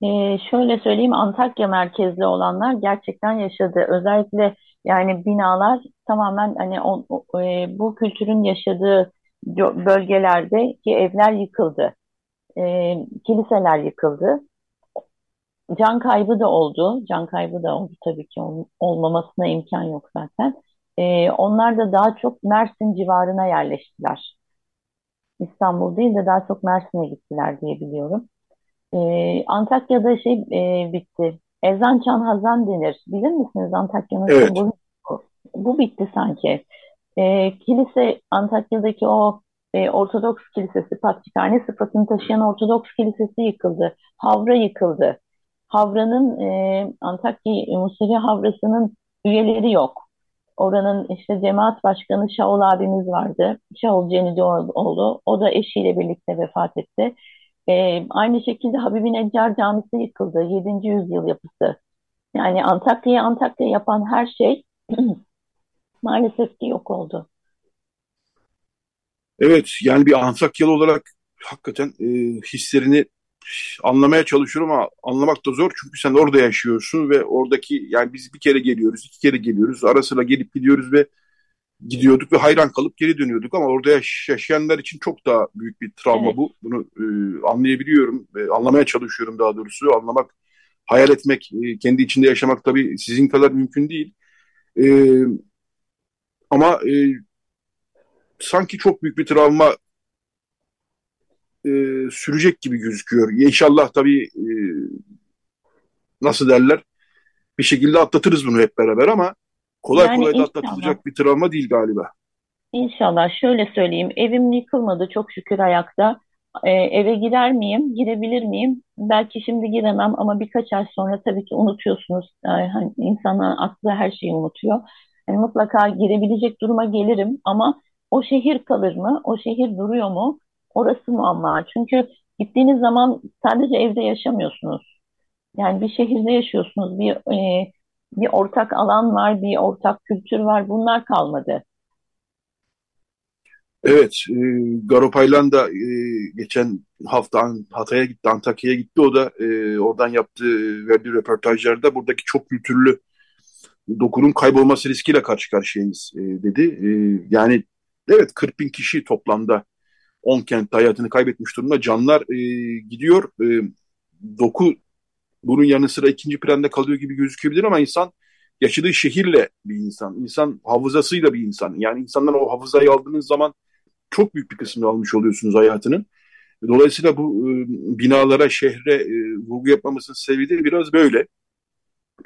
Ee, şöyle söyleyeyim, Antakya merkezli olanlar gerçekten yaşadı. Özellikle yani binalar tamamen hani o, o, e, bu kültürün yaşadığı bölgelerdeki evler yıkıldı. E, kiliseler yıkıldı. Can kaybı da oldu. Can kaybı da oldu tabii ki. Olmamasına imkan yok zaten. E, onlar da daha çok Mersin civarına yerleştiler. İstanbul değil de daha çok Mersin'e gittiler diye biliyorum. Ee, Antakya'da şey e, bitti. Ezan Çan Hazan denir. Bilir misiniz Antakya'nın? Evet. Bu, bu bitti sanki. Ee, kilise, Antakya'daki o e, Ortodoks Kilisesi, Patrikhane sıfatını taşıyan Ortodoks Kilisesi yıkıldı. Havra yıkıldı. Havra'nın, e, Antakya Musevi Havrası'nın üyeleri yok. Oranın işte cemaat başkanı Şaol abimiz vardı. Şaol Cenidioğlu. O da eşiyle birlikte vefat etti. Ee, aynı şekilde Habibi Neccar Camisi yıkıldı. yedinci yüzyıl yapısı. Yani Antakya'ya Antakya yapan her şey maalesef ki yok oldu. Evet, yani bir Antakyalı olarak hakikaten e, hislerini anlamaya çalışıyorum ama anlamak da zor. Çünkü sen orada yaşıyorsun ve oradaki, yani biz bir kere geliyoruz, iki kere geliyoruz. Ara sıra gelip gidiyoruz ve gidiyorduk ve hayran kalıp geri dönüyorduk ama orada yaşayanlar için çok daha büyük bir travma evet. Bu. Bunu e, anlayabiliyorum. E, anlamaya çalışıyorum daha doğrusu. Anlamak, hayal etmek, e, kendi içinde yaşamak tabii sizin kadar mümkün değil. E, ama e, sanki çok büyük bir travma e, sürecek gibi gözüküyor. İnşallah tabii e, nasıl derler, bir şekilde atlatırız bunu hep beraber ama kolay yani kolay da atlatılacak bir travma değil galiba. İnşallah. Şöyle söyleyeyim. Evim yıkılmadı çok şükür, ayakta. Ee, eve gider miyim? Girebilir miyim? Belki şimdi giremem ama birkaç ay sonra tabii ki unutuyorsunuz. Yani insanın aklı her şeyi unutuyor. Yani mutlaka girebilecek duruma gelirim ama o şehir kalır mı? O şehir duruyor mu? Orası muamma. Çünkü gittiğiniz zaman sadece evde yaşamıyorsunuz. Yani bir şehirde yaşıyorsunuz. Bir e, Bir ortak alan var, bir ortak kültür var. Bunlar kalmadı. Evet, e, Garo Paylan da e, geçen hafta Hatay'a gitti, Antakya'ya gitti. O da e, oradan yaptığı, verdiği röportajlarda buradaki çok kültürlü dokunun kaybolması riskiyle karşı karşıyayız e, dedi. E, yani evet, kırk bin kişi toplamda on kentte hayatını kaybetmiş durumda. Canlar e, gidiyor. E, doku bunun yanı sıra ikinci planda kalıyor gibi gözükebilir ama insan yaşadığı şehirle bir insan, insan hafızasıyla bir insan. Yani insanlar o hafızayı aldığınız zaman çok büyük bir kısmını almış oluyorsunuz hayatının. Dolayısıyla bu e, binalara, şehre e, vurgu yapmamızın sebebi biraz böyle.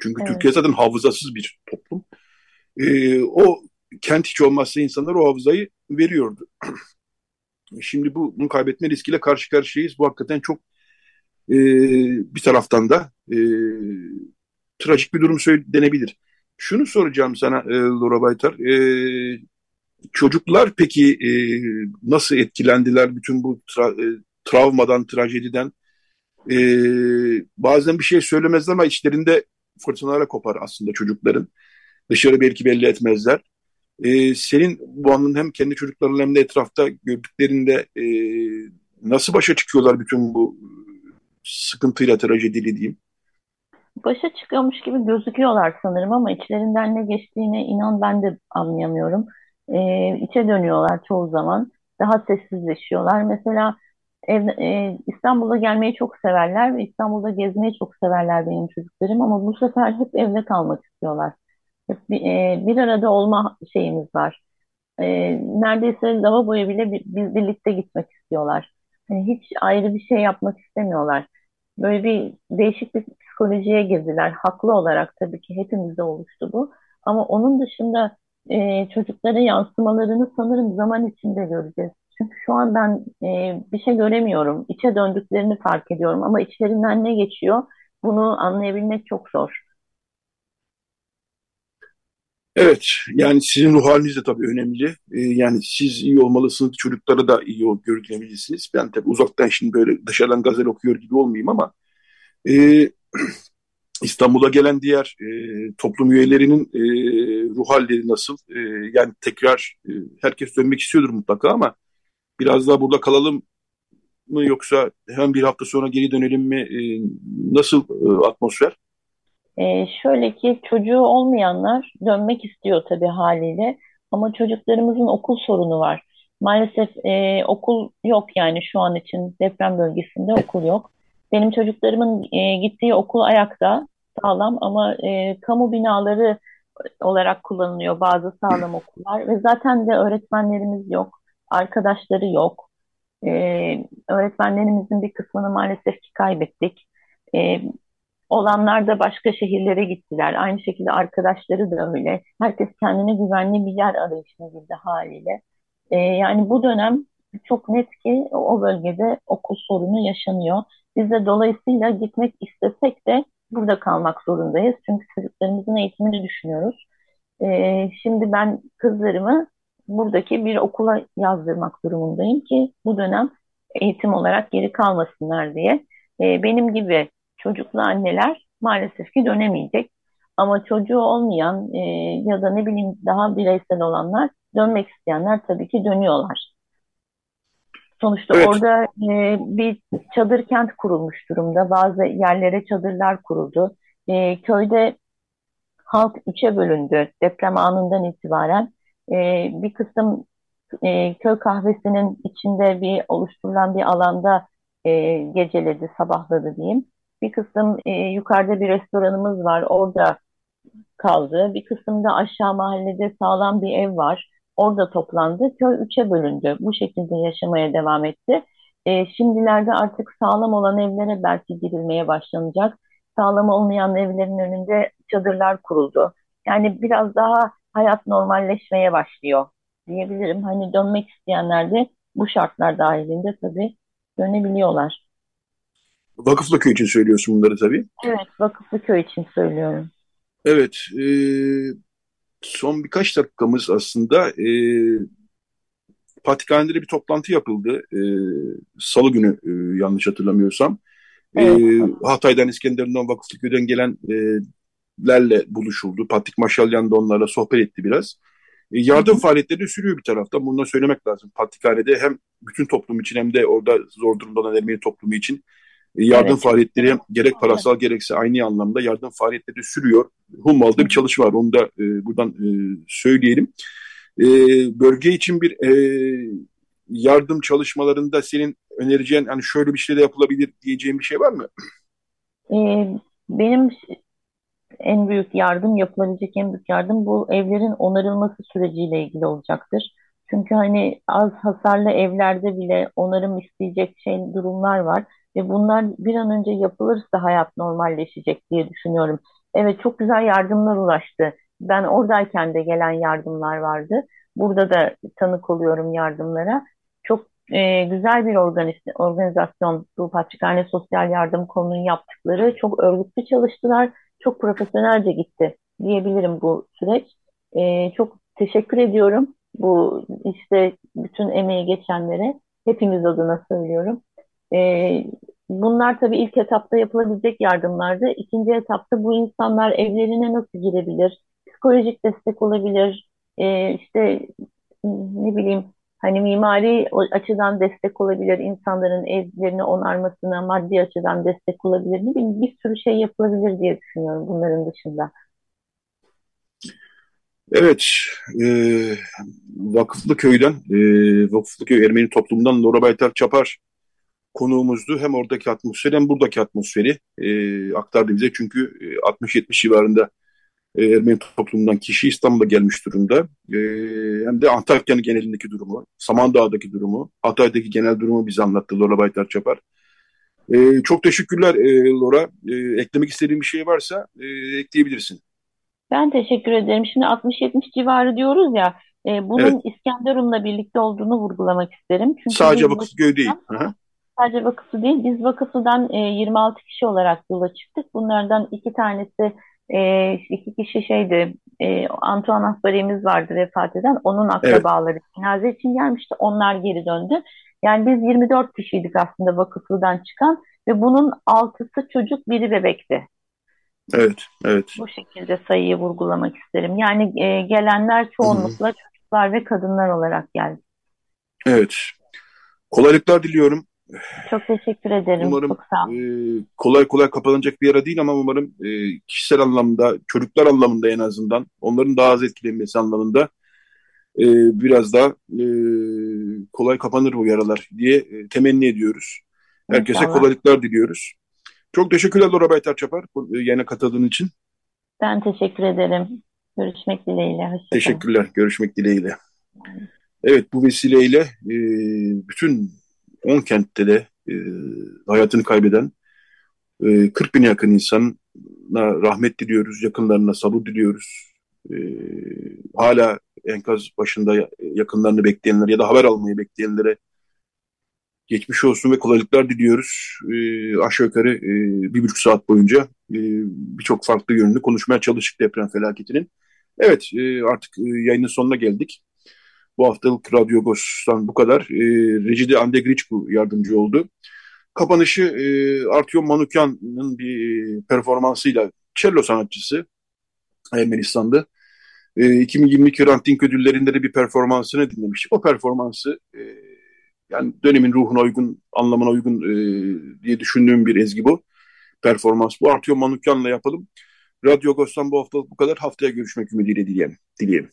Çünkü evet. Türkiye zaten hafızasız bir toplum. E, o kent hiç olmazsa insanlar o hafızayı veriyordu. Şimdi bu, bunu kaybetme riskiyle karşı karşıyayız. Bu hakikaten çok Ee, bir taraftan da e, trajik bir durum söylenebilir. Şunu soracağım sana e, Lora Baytar. E, çocuklar peki e, nasıl etkilendiler bütün bu tra- e, travmadan, trajediden? E, bazen bir şey söylemezler ama içlerinde fırtınalara kopar aslında çocukların. Dışarı belki belli etmezler. E, senin bu anlamda hem kendi çocuklarının hem de etrafta gördüklerinde e, nasıl başa çıkıyorlar bütün bu sıkıntıyla, trajediyle diyeyim? Başa çıkıyormuş gibi gözüküyorlar sanırım ama içlerinden ne geçtiğine inan ben de anlayamıyorum. Ee, içe dönüyorlar çoğu zaman. Daha sessizleşiyorlar. Mesela ev, e, İstanbul'a gelmeyi çok severler ve İstanbul'da gezmeyi çok severler benim çocuklarım ama bu sefer hep evde kalmak istiyorlar. Hep bir, e, bir arada olma şeyimiz var. E, neredeyse lavaboya bile bir, bir, birlikte gitmek istiyorlar. Hani hiç ayrı bir şey yapmak istemiyorlar. Böyle bir değişik bir psikolojiye girdiler. Haklı olarak tabii ki hepimizde oluştu bu. Ama onun dışında e, çocuklara yansımalarını sanırım zaman içinde göreceğiz. Çünkü şu an ben e, bir şey göremiyorum. İçe döndüklerini fark ediyorum. Ama içlerinden ne geçiyor? Bunu anlayabilmek çok zor. Evet, yani sizin ruh haliniz de tabii önemli. Ee, yani siz iyi olmalısınız, çocuklara da iyi ol, görünebilirsiniz. Ben tabii uzaktan şimdi böyle dışarıdan gazel okuyor gibi olmayayım ama e, İstanbul'a gelen diğer e, toplum üyelerinin e, ruh halleri nasıl? E, yani tekrar e, herkes dönmek istiyordur mutlaka ama biraz daha burada kalalım mı yoksa hem bir hafta sonra geri dönelim mi? E, nasıl e, atmosfer? Ee, şöyle ki çocuğu olmayanlar dönmek istiyor tabii haliyle ama çocuklarımızın okul sorunu var. Maalesef e, okul yok yani şu an için deprem bölgesinde okul yok. Benim çocuklarımın e, gittiği okul ayakta sağlam ama e, kamu binaları olarak kullanılıyor bazı sağlam okullar ve zaten de öğretmenlerimiz yok, arkadaşları yok. E, öğretmenlerimizin bir kısmını maalesef ki kaybettik. E, Olanlar da başka şehirlere gittiler. Aynı şekilde arkadaşları da öyle. Herkes kendine güvenli bir yer arayışına girdi haliyle. Ee, yani bu dönem çok net ki o bölgede okul sorunu yaşanıyor. Biz de dolayısıyla gitmek istesek de burada kalmak zorundayız. Çünkü çocuklarımızın eğitimini düşünüyoruz. Ee, şimdi ben kızlarımı buradaki bir okula yazdırmak durumundayım ki bu dönem eğitim olarak geri kalmasınlar diye. Ee, benim gibi çocuklu anneler maalesef ki dönemeyecek ama çocuğu olmayan e, ya da ne bileyim daha bireysel olanlar, dönmek isteyenler tabii ki dönüyorlar. Sonuçta evet. Orada e, bir çadır kent kurulmuş durumda. Bazı yerlere çadırlar kuruldu. E, köyde halk üçe bölündü deprem anından itibaren. E, bir kısım e, köy kahvesinin içinde bir oluşturulan bir alanda e, geceledi, sabahladı diyeyim. Bir kısım e, yukarıda bir restoranımız var, orada kaldı. Bir kısım da aşağı mahallede sağlam bir ev var, orada toplandı. Köy üçe bölündü, bu şekilde yaşamaya devam etti. E, şimdilerde artık sağlam olan evlere belki girilmeye başlanacak. Sağlam olmayan evlerin önünde çadırlar kuruldu. Yani biraz daha hayat normalleşmeye başlıyor diyebilirim. Hani dönmek isteyenler de bu şartlar dahilinde tabii dönebiliyorlar. Vakıflıköy için söylüyorsun bunları tabii. Evet, Vakıflıköy için söylüyorum. Evet, e, son birkaç dakikamız aslında. E, Patrikhanede bir toplantı yapıldı. E, Salı günü e, yanlış hatırlamıyorsam. Evet. E, Hatay'dan, İskenderun'dan, Vakıflıköy'den gelenlerle e, buluşuldu. Patrik Maşalyan da onlarla sohbet etti biraz. E, yardım Hı-hı. faaliyetleri de sürüyor bir taraftan. Bunu da söylemek lazım. Patrikhanede hem bütün toplum için hem de orada zor durumdan Ermeni toplumu için yardım evet. faaliyetleri hem gerek parasal evet. gerekse aynı anlamda yardım faaliyetleri sürüyor. Humval'da bir çalışma var. Onu da e, buradan e, söyleyelim. E, bölge için bir e, yardım çalışmalarında senin önereceğin hani şöyle bir şey de yapılabilir diyeceğin bir şey var mı? Ee, benim en büyük yardım, yapılabilecek en büyük yardım bu evlerin onarılması süreciyle ilgili olacaktır. Çünkü hani az hasarlı evlerde bile onarım isteyecek şey durumlar var. Ve bunlar bir an önce yapılırsa hayat normalleşecek diye düşünüyorum. Evet, çok güzel yardımlar ulaştı. Ben oradayken de gelen yardımlar vardı. Burada da tanık oluyorum yardımlara. Çok e, güzel bir organiz- organizasyon, bu Patrikhane Sosyal Yardım Kolu'nun yaptıkları. Çok örgütlü çalıştılar, çok profesyonelce gitti diyebilirim bu süreç. E, çok teşekkür ediyorum bu işte bütün emeği geçenlere. Hepimiz adına söylüyorum. Ee, bunlar tabii ilk etapta yapılabilecek yardımlardı. İkinci etapta bu insanlar evlerine nasıl girebilir? Psikolojik destek olabilir. Ee, işte ne bileyim hani mimari açıdan destek olabilir. İnsanların evlerini onarmasına maddi açıdan destek olabilir. Ne bileyim, bir sürü şey yapılabilir diye düşünüyorum bunların dışında. Evet, e, Vakıflıköy'den, e, Vakıflıköy Ermeni toplumundan Lora Baytar Çapar konuğumuzdu. Hem oradaki atmosferi hem buradaki atmosferi e, aktardı bize. Çünkü altmış yetmiş civarında e, Ermeni toplumundan kişi İstanbul'a gelmiş durumda. E, hem de Antakya'nın genelindeki durumu, Samandağ'daki durumu, Hatay'daki genel durumu bize anlattı Lora Baytar Çapar. E, çok teşekkürler e, Lora. E, eklemek istediğin bir şey varsa e, ekleyebilirsin. Ben teşekkür ederim. Şimdi altmış yetmiş civarı diyoruz ya. E, bunun evet. İskenderun'la birlikte olduğunu vurgulamak isterim. Çünkü sadece Vakıfköy değil. Hı-hı. Sadece vakıfı değil, biz vakıfıdan yirmi altı kişi olarak yola çıktık. Bunlardan iki tanesi, iki kişi şeydi, e, Antoine Ahbari'miz vardı vefat eden. Onun akrabaları evet. Cenaze için gelmişti. Onlar geri döndü. Yani biz yirmi dört kişiydik aslında vakıflıdan çıkan ve bunun altısı çocuk, biri bebekti. Evet, evet. Bu şekilde sayıyı vurgulamak isterim. Yani e, gelenler çoğunlukla Hı-hı. çocuklar ve kadınlar olarak geldi. Evet. Kolaylıklar diliyorum. Çok teşekkür ederim. Umarım çok sağ olun. E, kolay kolay kapanacak bir yara değil ama umarım e, kişisel anlamda, çocuklar anlamında en azından, onların daha az etkilenmesi anlamında e, biraz daha e, kolay kapanır bu yaralar diye e, temenni ediyoruz. Herkese İnşallah. Kolaylıklar diliyoruz. Çok teşekkürler Lora Baytar Çapar yayına katıldığın için. Ben teşekkür ederim. Görüşmek dileğiyle. Hoşçakalın. Teşekkürler. Görüşmek dileğiyle. Evet, bu vesileyle e, bütün on kentte de e, hayatını kaybeden e, kırk bine yakın insana rahmet diliyoruz. Yakınlarına sabır diliyoruz. E, hala enkaz başında yakınlarını bekleyenler ya da haber almayı bekleyenlere geçmiş olsun ve kolaylıklar diliyoruz. E, aşağı yukarı e, bir buçuk saat boyunca e, birçok farklı yönünü konuşmaya çalıştık deprem felaketinin. Evet, e, artık e, yayının sonuna geldik. Bu haftalık Radyo Agos'tan bu kadar. E, Rejide Andegriçku yardımcı oldu. Kapanışı e, Artyom Manukyan'ın bir performansıyla, cello sanatçısı Ermenistan'da. E, iki bin yirmi iki Hrant Dink ödüllerinde de bir performansını dinlemiştik. O performansı e, yani dönemin ruhuna uygun, anlamına uygun e, diye düşündüğüm bir ezgi bu. Performans bu. Artyom Manukyan'la yapalım. Radyo Agos'tan bu haftalık bu kadar. Haftaya görüşmek ümidiyle dileyelim. dileyelim.